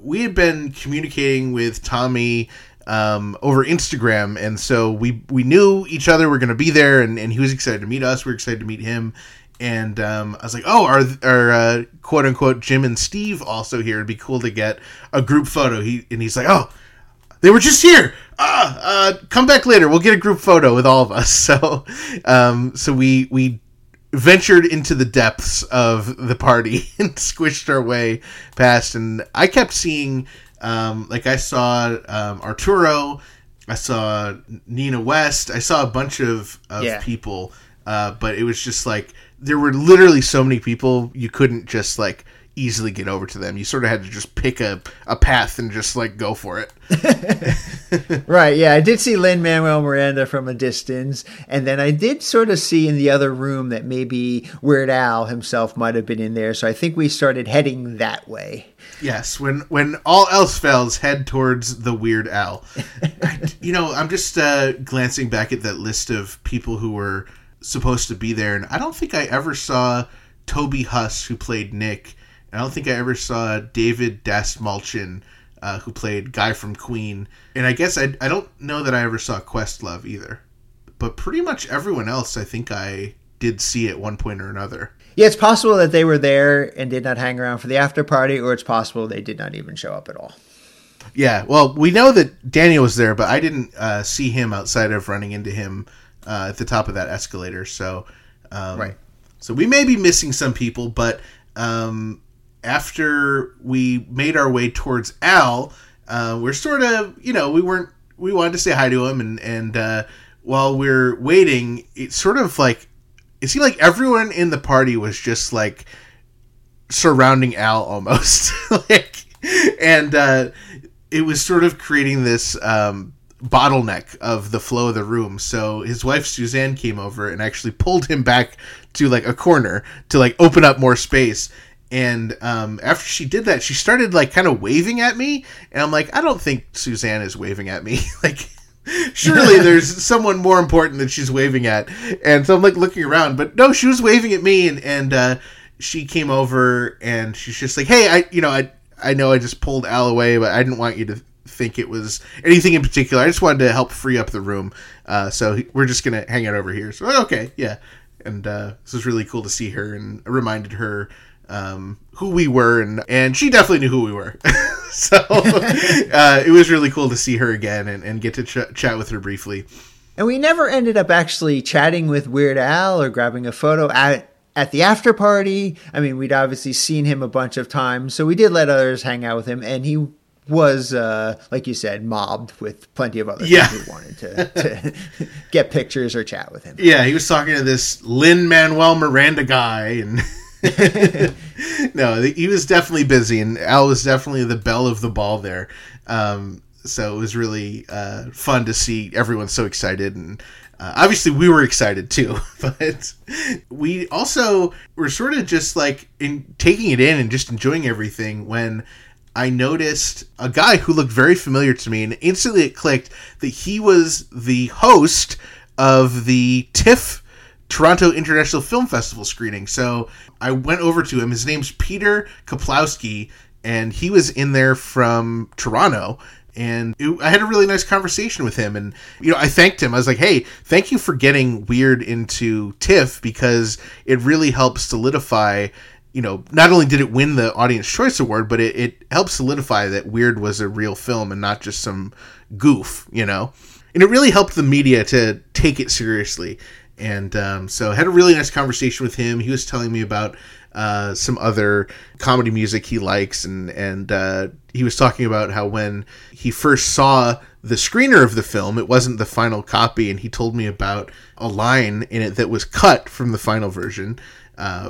we had been communicating with Tommy over Instagram, and so we knew each other were going to be there, and he was excited to meet us. We were excited to meet him. And I was like, oh, are quote-unquote Jim and Steve also here? It'd be cool to get a group photo. He's like, oh, they were just here. Come back later. We'll get a group photo with all of us. So we ventured into the depths of the party and squished our way past. And I kept seeing, I saw Arturo, I saw Nina West, I saw a bunch of people, but it was just like, there were literally so many people, you couldn't just like easily get over to them. You sort of had to just pick a path and just like go for it. Right. Yeah. I did see Lin-Manuel Miranda from a distance. And then I did sort of see in the other room that maybe Weird Al himself might've been in there. So I think we started heading that way. Yes. When all else fails, head towards the Weird Al. I'm just glancing back at that list of people who were supposed to be there. And I don't think I ever saw Toby Huss, who played Nick. I don't think I ever saw David Dastmalchian, who played Guy from Queen. And I guess I don't know that I ever saw Questlove either. But pretty much everyone else I think I did see at one point or another. Yeah, it's possible that they were there and did not hang around for the after party, or it's possible they did not even show up at all. Yeah, well, we know that Daniel was there, but I didn't see him outside of running into him at the top of that escalator. So, right. So we may be missing some people, but... After we made our way towards Al, we're sort of, we wanted to say hi to him. And while we're waiting, it seemed like everyone in the party was just like surrounding Al almost. It was sort of creating this bottleneck of the flow of the room. So his wife, Suzanne, came over and actually pulled him back to like a corner to like open up more space. And after she did that, she started like kind of waving at me, and I'm like, I don't think Suzanne is waving at me. Like, surely there's someone more important that she's waving at. And so I'm like looking around, but no, she was waving at me, and she came over and she's just like, hey, I know I just pulled Al away, but I didn't want you to think it was anything in particular. I just wanted to help free up the room, so we're just gonna hang out over here. So okay, yeah, and this was really cool to see her, and I reminded her who we were, and she definitely knew who we were. So it was really cool to see her again and get to chat with her briefly. And we never ended up actually chatting with Weird Al or grabbing a photo at the after party. I mean, we'd obviously seen him a bunch of times, so we did let others hang out with him, and he was, like you said, mobbed with plenty of other people who wanted to get pictures or chat with him. Yeah, he was talking to this Lin-Manuel Miranda guy, and... No, he was definitely busy, and Al was definitely the belle of the ball there. So it was really fun to see everyone so excited, and obviously we were excited too. But we also were sort of just like taking it in and just enjoying everything when I noticed a guy who looked very familiar to me, and instantly it clicked that he was the host of the TIFF Toronto International Film Festival screening. So I went over to him. His name's Peter Kaplowski, and he was in there from Toronto. And I had a really nice conversation with him. And, I thanked him. I was like, hey, thank you for getting Weird into TIFF, because it really helped solidify you know, not only did it win the Audience Choice Award, but it helped solidify that Weird was a real film and not just some goof, you know. And it really helped the media to take it seriously. And so I had a really nice conversation with him. He was telling me about some other comedy music he likes. And he was talking about how when he first saw the screener of the film, it wasn't the final copy. And he told me about a line in it that was cut from the final version,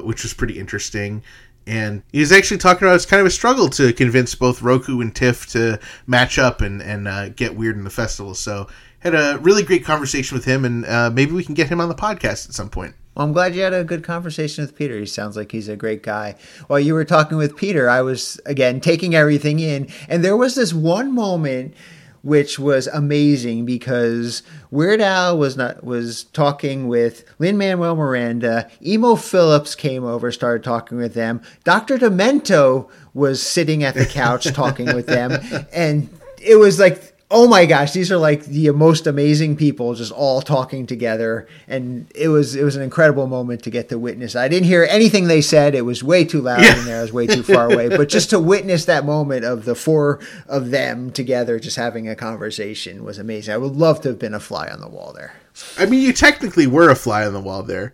which was pretty interesting. And he was actually talking about it's kind of a struggle to convince both Roku and TIFF to match up and get Weird in the festival. So had a really great conversation with him, and maybe we can get him on the podcast at some point. Well, I'm glad you had a good conversation with Peter. He sounds like he's a great guy. While you were talking with Peter, I was, again, taking everything in. And there was this one moment which was amazing because Weird Al was talking with Lin-Manuel Miranda. Emo Phillips came over, started talking with them. Dr. Demento was sitting at the couch talking with them. And it was like, oh my gosh, these are like the most amazing people just all talking together. And it was an incredible moment to get to witness. I didn't hear anything they said. It was way too loud in there. I was way too far away. But just to witness that moment of the four of them together just having a conversation was amazing. I would love to have been a fly on the wall there. I mean, you technically were a fly on the wall there.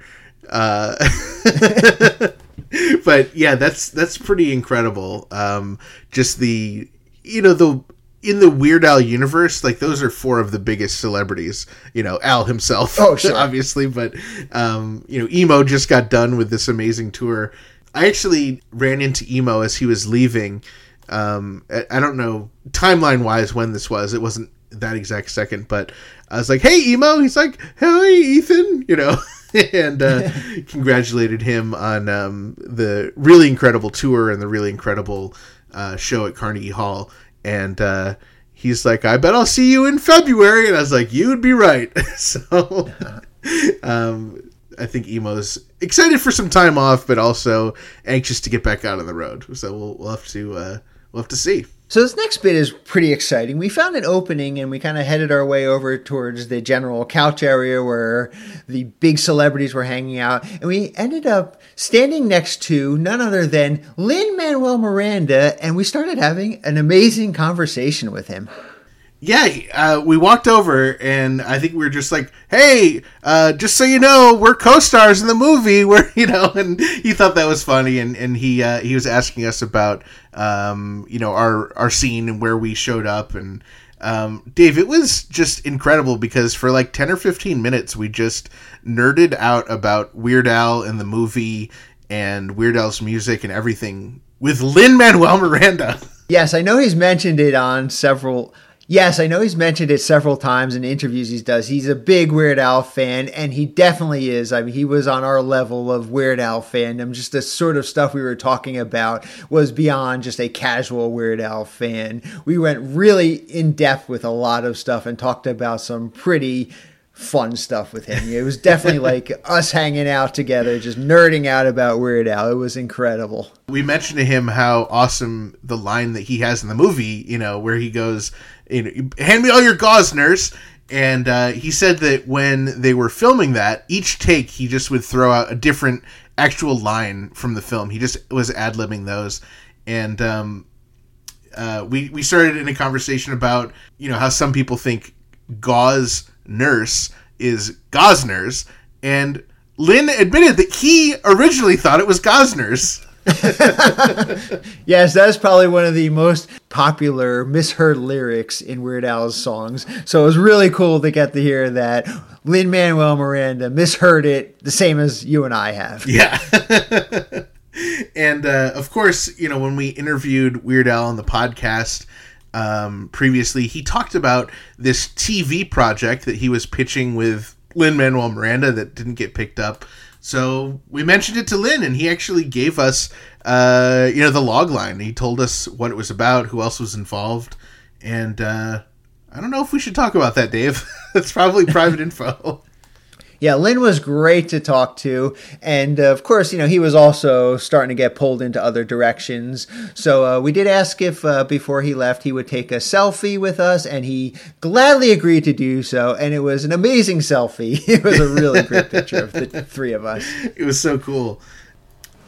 But yeah, that's pretty incredible. Just the, you know, in the Weird Al universe, like, those are four of the biggest celebrities, you know, Al himself, oh, sure, obviously, but, you know, Emo just got done with this amazing tour. I actually ran into Emo as he was leaving. I don't know timeline-wise when this was. It wasn't that exact second, but I was like, hey, Emo. He's like, hey, Ethan, you know, and congratulated him on the really incredible tour and the really incredible show at Carnegie Hall. And he's like, I bet I'll see you in February. And I was like, you'd be right. So I think Emo's excited for some time off, but also anxious to get back out on the road. So we'll have to see. So this next bit is pretty exciting. We found an opening and we kind of headed our way over towards the general couch area where the big celebrities were hanging out. And we ended up standing next to none other than Lin-Manuel Miranda. And we started having an amazing conversation with him. Yeah, we walked over and I think we were just like, hey, just so you know, we're co-stars in the movie. We're, you know, and he thought that was funny. And he was asking us about, you know, our scene and where we showed up. And Dave, it was just incredible because for like 10 or 15 minutes, we just nerded out about Weird Al and the movie and Weird Al's music and everything with Lin-Manuel Miranda. Yes, I know he's mentioned it on several... Yes, I know he's mentioned it several times in interviews he does. He's a big Weird Al fan, and he definitely is. I mean, he was on our level of Weird Al fandom. Just the sort of stuff we were talking about was beyond just a casual Weird Al fan. We went really in-depth with a lot of stuff and talked about some pretty fun stuff with him. It was definitely like us hanging out together, just nerding out about Weird Al. It was incredible. We mentioned to him how awesome the line that he has in the movie, you know, where he goes... hand me all your gauze, nurse. And he said that when they were filming that, each take he just would throw out a different actual line from the film. He just was ad-libbing those. And we started in a conversation about, you know, how some people think gauze nurse is Gosners, and Lynn admitted that he originally thought it was Gosners. Yes, that's probably one of the most popular misheard lyrics in Weird Al's songs. So it was really cool to get to hear that Lin-Manuel Miranda misheard it the same as you and I have. Yeah. And of course, you know, when we interviewed Weird Al on the podcast previously, he talked about this TV project that he was pitching with Lin-Manuel Miranda that didn't get picked up. So we mentioned it to Lin, and he actually gave us, you know, the log line. He told us what it was about, who else was involved, and I don't know if we should talk about that, Dave. That's probably private info. Yeah, Lin was great to talk to, and of course, you know, he was also starting to get pulled into other directions, so we did ask if before he left he would take a selfie with us, and he gladly agreed to do so, and it was an amazing selfie. It was a really great picture of the three of us. It was so cool.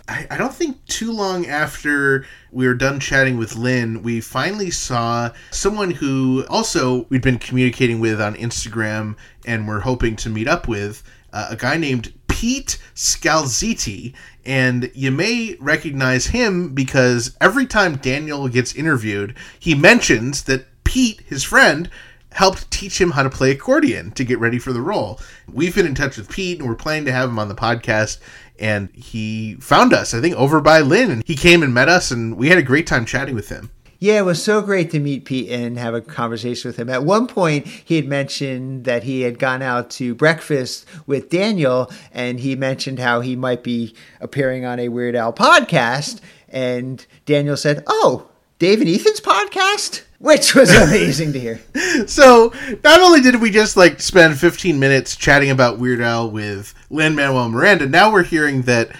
I don't think too long after we were done chatting with Lynn, we finally saw someone who also we'd been communicating with on Instagram and we're hoping to meet up with, a guy named Pete Scalziti, and you may recognize him because every time Daniel gets interviewed, he mentions that Pete, his friend, helped teach him how to play accordion to get ready for the role. We've been in touch with Pete, and we're planning to have him on the podcast, and he found us, I think, over by Lynn, and he came and met us, and we had a great time chatting with him. Yeah, it was so great to meet Pete and have a conversation with him. At one point, he had mentioned that he had gone out to breakfast with Daniel, and he mentioned how he might be appearing on a Weird Al podcast. And Daniel said, "Oh, Dave and Ethan's podcast?" Which was amazing to hear. So not only did we just like spend 15 minutes chatting about Weird Al with Lin-Manuel Miranda, now we're hearing that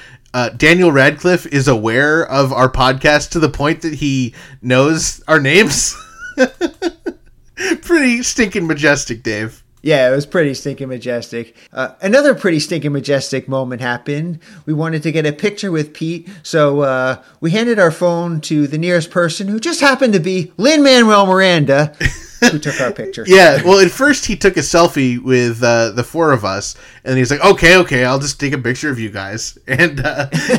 Daniel Radcliffe is aware of our podcast to the point that he knows our names. Pretty stinking majestic, Dave. Yeah, it was pretty stinking majestic. Another pretty stinking majestic moment happened. We wanted to get a picture with Pete, so we handed our phone to the nearest person, who just happened to be Lin-Manuel Miranda, who took our picture. Yeah, well, at first he took a selfie with the four of us, and he's like, okay, I'll just take a picture of you guys. And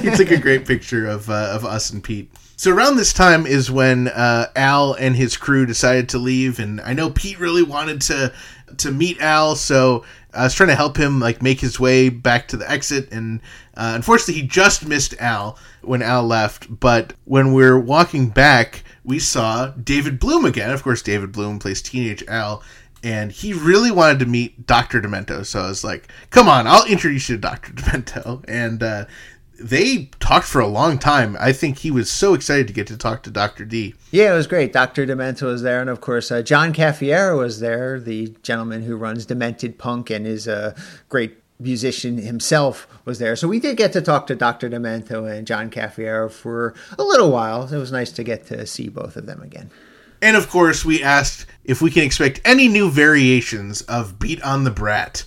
he took a great picture of us and Pete. So around this time is when Al and his crew decided to leave, and I know Pete really wanted to meet Al, so I was trying to help him like make his way back to the exit, and unfortunately he just missed Al when Al left. But when we're walking back, we saw David Bloom again. Of course, David Bloom plays Teenage Al, and he really wanted to meet Dr. Demento, so I was like, come on, I'll introduce you to Dr. Demento. And they talked for a long time. I think he was so excited to get to talk to Dr. D. Yeah, it was great. Dr. Demento was there. And, of course, John Caffiero was there, the gentleman who runs Demented Punk and is a great musician himself, was there. So we did get to talk to Dr. Demento and John Caffiero for a little while. It was nice to get to see both of them again. And, of course, we asked if we can expect any new variations of Beat on the Brat.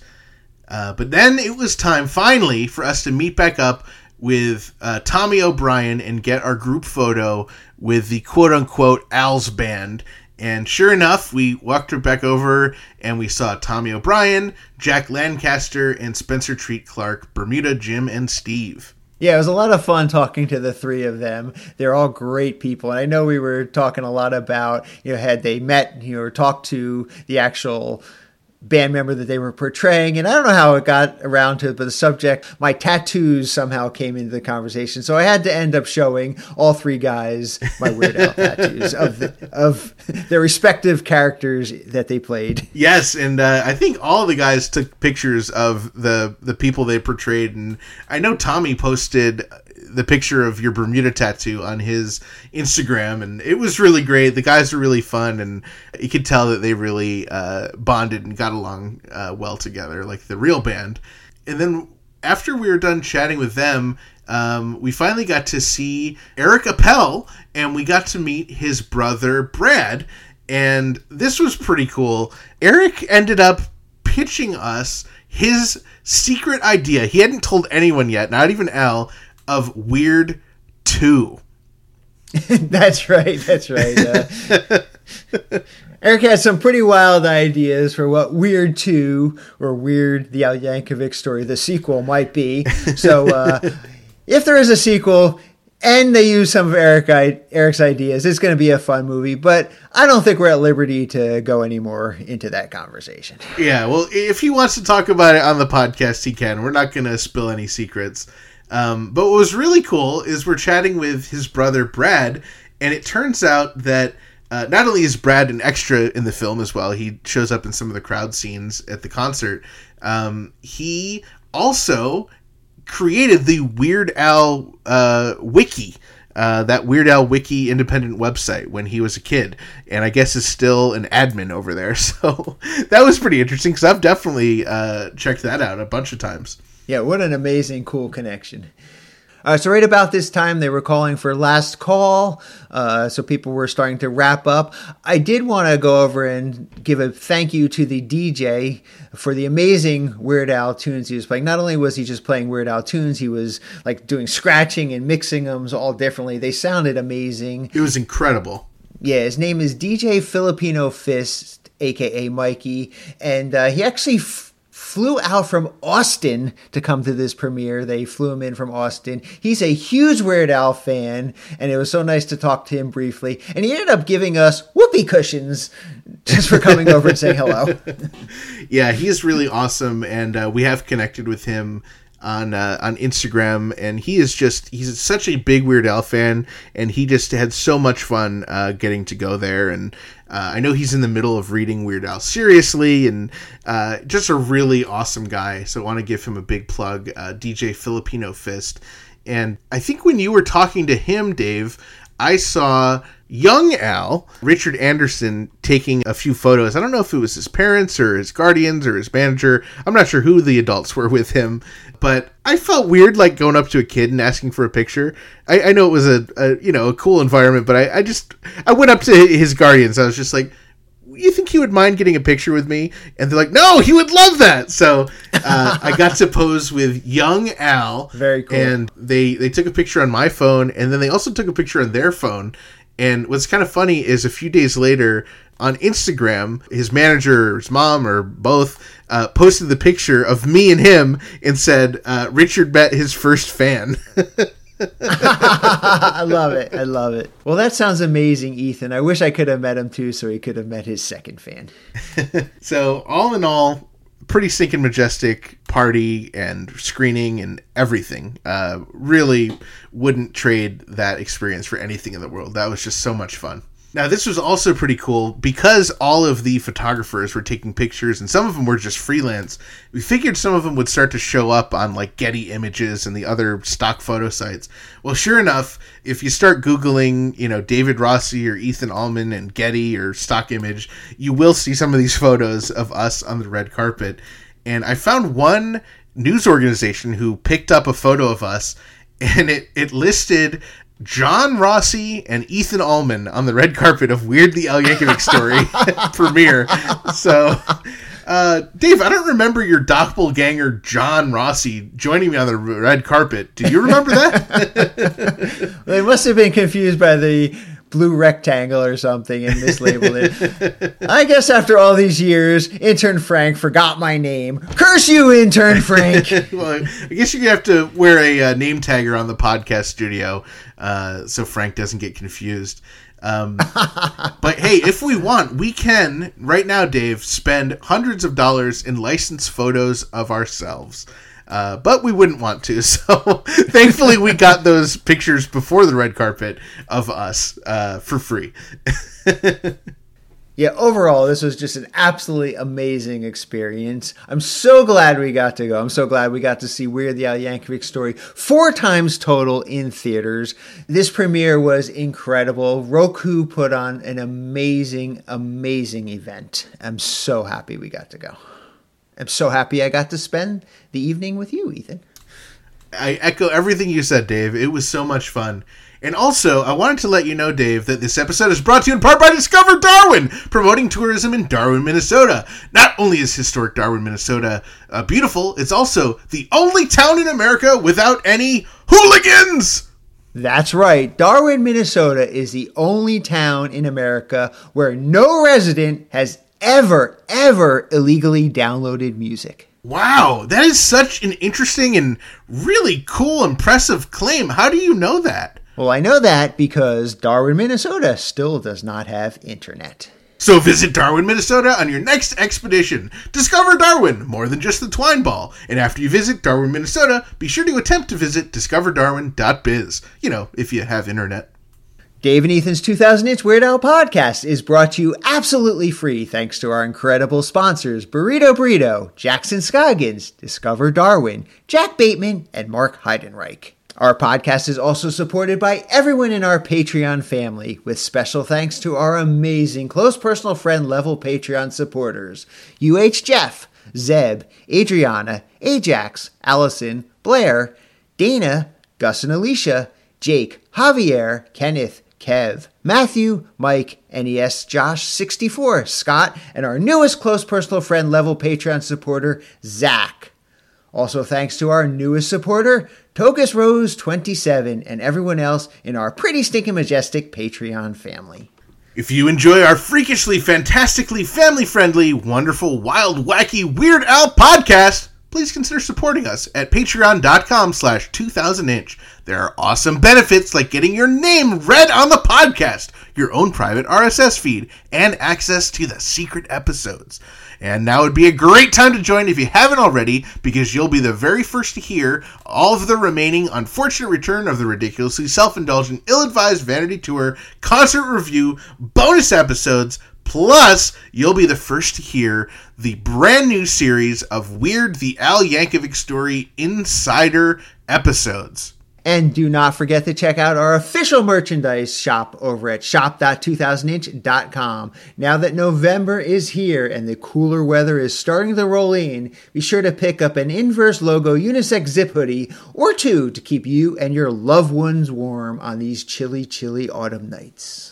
But then it was time, finally, for us to meet back up with Tommy O'Brien and get our group photo with the quote-unquote Al's band. And sure enough, we walked her back over and we saw Tommy O'Brien, Jack Lancaster, and Spencer Treat Clark, Bermuda, Jim, and Steve. Yeah, it was a lot of fun talking to the three of them. They're all great people. And I know we were talking a lot about, had they met, or talked to the actual band member that they were portraying, and I don't know how it got around to it, but the subject, my tattoos, somehow came into the conversation, so I had to end up showing all three guys my Weird Al tattoos of their respective characters that they played. Yes, and I think all the guys took pictures of the people they portrayed, and I know Tommy posted the picture of your Bermuda tattoo on his Instagram, and it was really great. The guys were really fun, and you could tell that they really bonded and got along well together, like the real band. And then after we were done chatting with them, we finally got to see Eric Appel, and we got to meet his brother Brad, and this was pretty cool. Eric ended up pitching us his secret idea. He hadn't told anyone yet, not even Al, of Weird 2. That's right. Eric had some pretty wild ideas for what Weird 2 or Weird the Al Yankovic Story, the sequel, might be. So if there is a sequel and they use some of Eric's ideas, it's going to be a fun movie, but I don't think we're at liberty to go any more into that conversation. Yeah, well, if he wants to talk about it on the podcast, he can. We're not going to spill any secrets. But what was really cool is we're chatting with his brother, Brad, and it turns out that not only is Brad an extra in the film as well, he shows up in some of the crowd scenes at the concert, he also created the Weird Al Wiki, that Weird Al Wiki independent website when he was a kid, and I guess is still an admin over there. So that was pretty interesting, because I've definitely checked that out a bunch of times. Yeah, what an amazing, cool connection. So right about this time, they were calling for last call, so people were starting to wrap up. I did want to go over and give a thank you to the DJ for the amazing Weird Al tunes he was playing. Not only was he just playing Weird Al tunes, he was like doing scratching and mixing them all differently. They sounded amazing. It was incredible. Yeah, his name is DJ Filipino Fist, a.k.a. Mikey, and he actually flew out from Austin to come to this premiere. They flew him in from Austin. He's a huge Weird Al fan, and it was so nice to talk to him briefly. And he ended up giving us whoopee cushions just for coming over and saying hello. Yeah, he is really awesome, and we have connected with him on Instagram, and he's such a big Weird Al fan, and he just had so much fun getting to go there. And I know he's in the middle of reading Weird Al Seriously, and just a really awesome guy, so I want to give him a big plug, DJ Filipino Fist. And I think when you were talking to him, Dave, I saw young Al, Richard Anderson, taking a few photos. I don't know if it was his parents or his guardians or his manager. I'm not sure who the adults were with him, but I felt weird, like going up to a kid and asking for a picture. I know it was a cool environment, but I went up to his guardians. I was just like, you think he would mind getting a picture with me? And they're like, no, he would love that. So I got to pose with young Al. Very cool. And they took a picture on my phone, and then they also took a picture on their phone. And what's kind of funny is a few days later on Instagram, his manager, his mom, or both, posted the picture of me and him and said, Richard met his first fan. I love it. Well, that sounds amazing, Ethan. I wish I could have met him too, so he could have met his second fan. So all in all, pretty stinking majestic party and screening and everything. Really wouldn't trade that experience for anything in the world. That was just so much fun. Now, this was also pretty cool because all of the photographers were taking pictures, and some of them were just freelance. We figured some of them would start to show up on like Getty Images and the other stock photo sites. Well, sure enough, if you start Googling, David Rossi or Ethan Allman and Getty or Stock Image, you will see some of these photos of us on the red carpet. And I found one news organization who picked up a photo of us, and it listed John Rossi and Ethan Allman on the red carpet of Weird the Al Yankovic Story premiere. So, Dave, I don't remember your doppelganger John Rossi joining me on the red carpet. Do you remember that? Well, they must have been confused by the blue rectangle or something and mislabeled it. I guess after all these years, Intern Frank forgot my name. Curse you, Intern Frank! Well, I guess you have to wear a name tag on the podcast studio so Frank doesn't get confused. But hey, if we want, we can, right now, Dave, spend hundreds of dollars in licensed photos of ourselves. But we wouldn't want to, so thankfully we got those pictures before the red carpet of us for free. Yeah, overall, this was just an absolutely amazing experience. I'm so glad we got to go. I'm so glad we got to see Weird the Al Yankovic Story 4 times total in theaters. This premiere was incredible. Roku put on an amazing, amazing event. I'm so happy we got to go. I'm so happy I got to spend the evening with you, Ethan. I echo everything you said, Dave. It was so much fun. And also, I wanted to let you know, Dave, that this episode is brought to you in part by Discover Darwin, promoting tourism in Darwin, Minnesota. Not only is historic Darwin, Minnesota beautiful, it's also the only town in America without any hooligans! That's right. Darwin, Minnesota is the only town in America where no resident has ever illegally downloaded music. Wow, that is such an interesting and really cool, impressive claim. How do you know that? Well, I know that because Darwin, Minnesota still does not have internet. So visit Darwin, Minnesota on your next expedition. Discover Darwin, more than just the twine ball. And after you visit Darwin, Minnesota, be sure to attempt to visit discoverdarwin.biz. If you have internet. Dave and Ethan's 2008 Weird Al Podcast is brought to you absolutely free thanks to our incredible sponsors, Burrito, Jackson Scoggins, Discover Darwin, Jack Bateman, and Mark Heidenreich. Our podcast is also supported by everyone in our Patreon family, with special thanks to our amazing close personal friend level Patreon supporters, Jeff, Zeb, Adriana, Ajax, Allison, Blair, Dana, Gus and Alicia, Jake, Javier, Kenneth, Kev, Matthew, Mike, NES, Josh, 64, Scott, and our newest close personal friend level Patreon supporter, Zach. Also thanks to our newest supporter, Tokus Rose 27, and everyone else in our pretty stinking majestic Patreon family. If you enjoy our freakishly, fantastically, family-friendly, wonderful, wild, wacky, Weird Al podcast, please consider supporting us at patreon.com/2000inch. There are awesome benefits like getting your name read on the podcast, your own private RSS feed, and access to the secret episodes. And now would be a great time to join if you haven't already, because you'll be the very first to hear all of the remaining unfortunate return of the ridiculously self-indulgent, ill-advised vanity tour, concert review, bonus episodes. Plus, you'll be the first to hear the brand new series of Weird the Al Yankovic Story Insider episodes. And do not forget to check out our official merchandise shop over at shop.2000inch.com. Now that November is here and the cooler weather is starting to roll in, be sure to pick up an inverse logo unisex zip hoodie or two to keep you and your loved ones warm on these chilly, chilly autumn nights.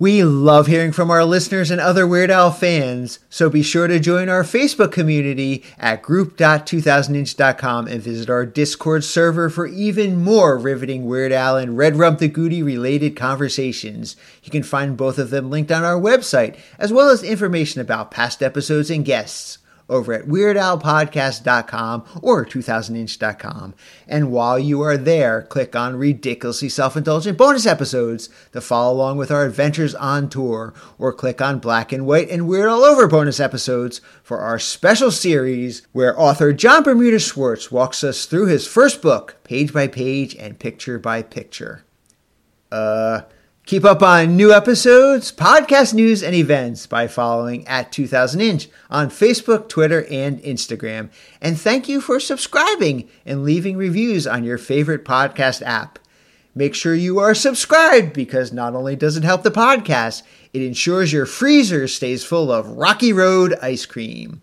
We love hearing from our listeners and other Weird Al fans, so be sure to join our Facebook community at group.2000inch.com and visit our Discord server for even more riveting Weird Al and Red Rump the Goody related conversations. You can find both of them linked on our website, as well as information about past episodes and guests over at weirdalpodcast.com or 2000inch.com. And while you are there, click on Ridiculously Self-Indulgent Bonus Episodes to follow along with our adventures on tour, or click on Black and White and Weird All Over Bonus Episodes for our special series where author John Bermuda Schwartz walks us through his first book, page by page and picture by picture. Keep up on new episodes, podcast news, and events by following at 2000inch on Facebook, Twitter, and Instagram. And thank you for subscribing and leaving reviews on your favorite podcast app. Make sure you are subscribed, because not only does it help the podcast, it ensures your freezer stays full of Rocky Road ice cream.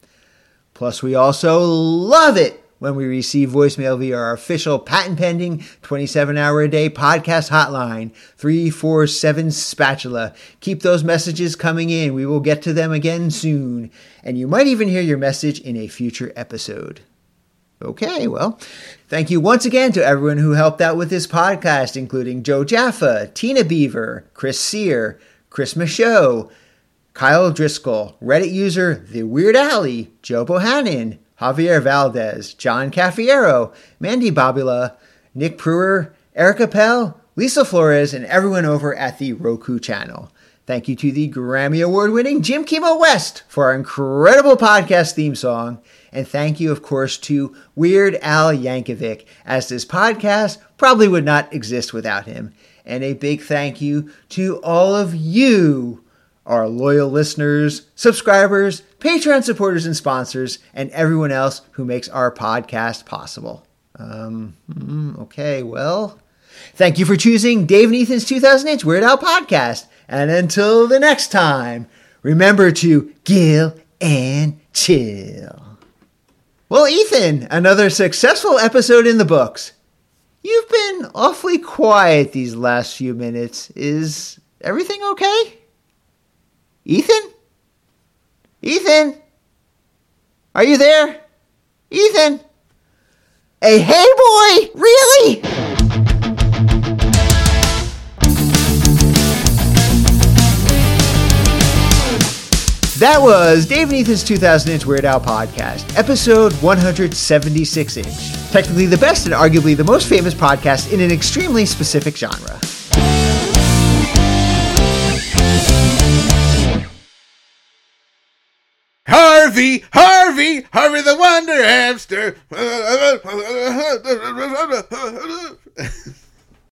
Plus, we also love it when we receive voicemail via our official patent-pending 27-hour-a-day podcast hotline, 347-SPATULA. Keep those messages coming in. We will get to them again soon. And you might even hear your message in a future episode. Okay, well, thank you once again to everyone who helped out with this podcast, including Joe Jaffa, Tina Beaver, Chris Sear, Chris Michaud, Kyle Driscoll, Reddit user The Weird Alley, Joe Bohannon, Javier Valdez, John Caffiero, Mandy Babula, Nick Pruer, Eric Appel, Lisa Flores, and everyone over at the Roku channel. Thank you to the Grammy Award-winning Jim Kimo West for our incredible podcast theme song. And thank you, of course, to Weird Al Yankovic, as this podcast probably would not exist without him. And a big thank you to all of you, our loyal listeners, subscribers, Patreon supporters and sponsors, and everyone else who makes our podcast possible. Okay, well, thank you for choosing Dave and Ethan's 2000inch Weird Al Podcast. And until the next time, remember to gill and chill. Well, Ethan, another successful episode in the books. You've been awfully quiet these last few minutes. Is everything okay? Ethan? Ethan? Are you there? Ethan? Hey, hey boy! Really? That was Dave and Ethan's 2000inch Weird Al Podcast, episode 176-inch. Technically the best and arguably the most famous podcast in an extremely specific genre. Harvey the Wonder Hamster.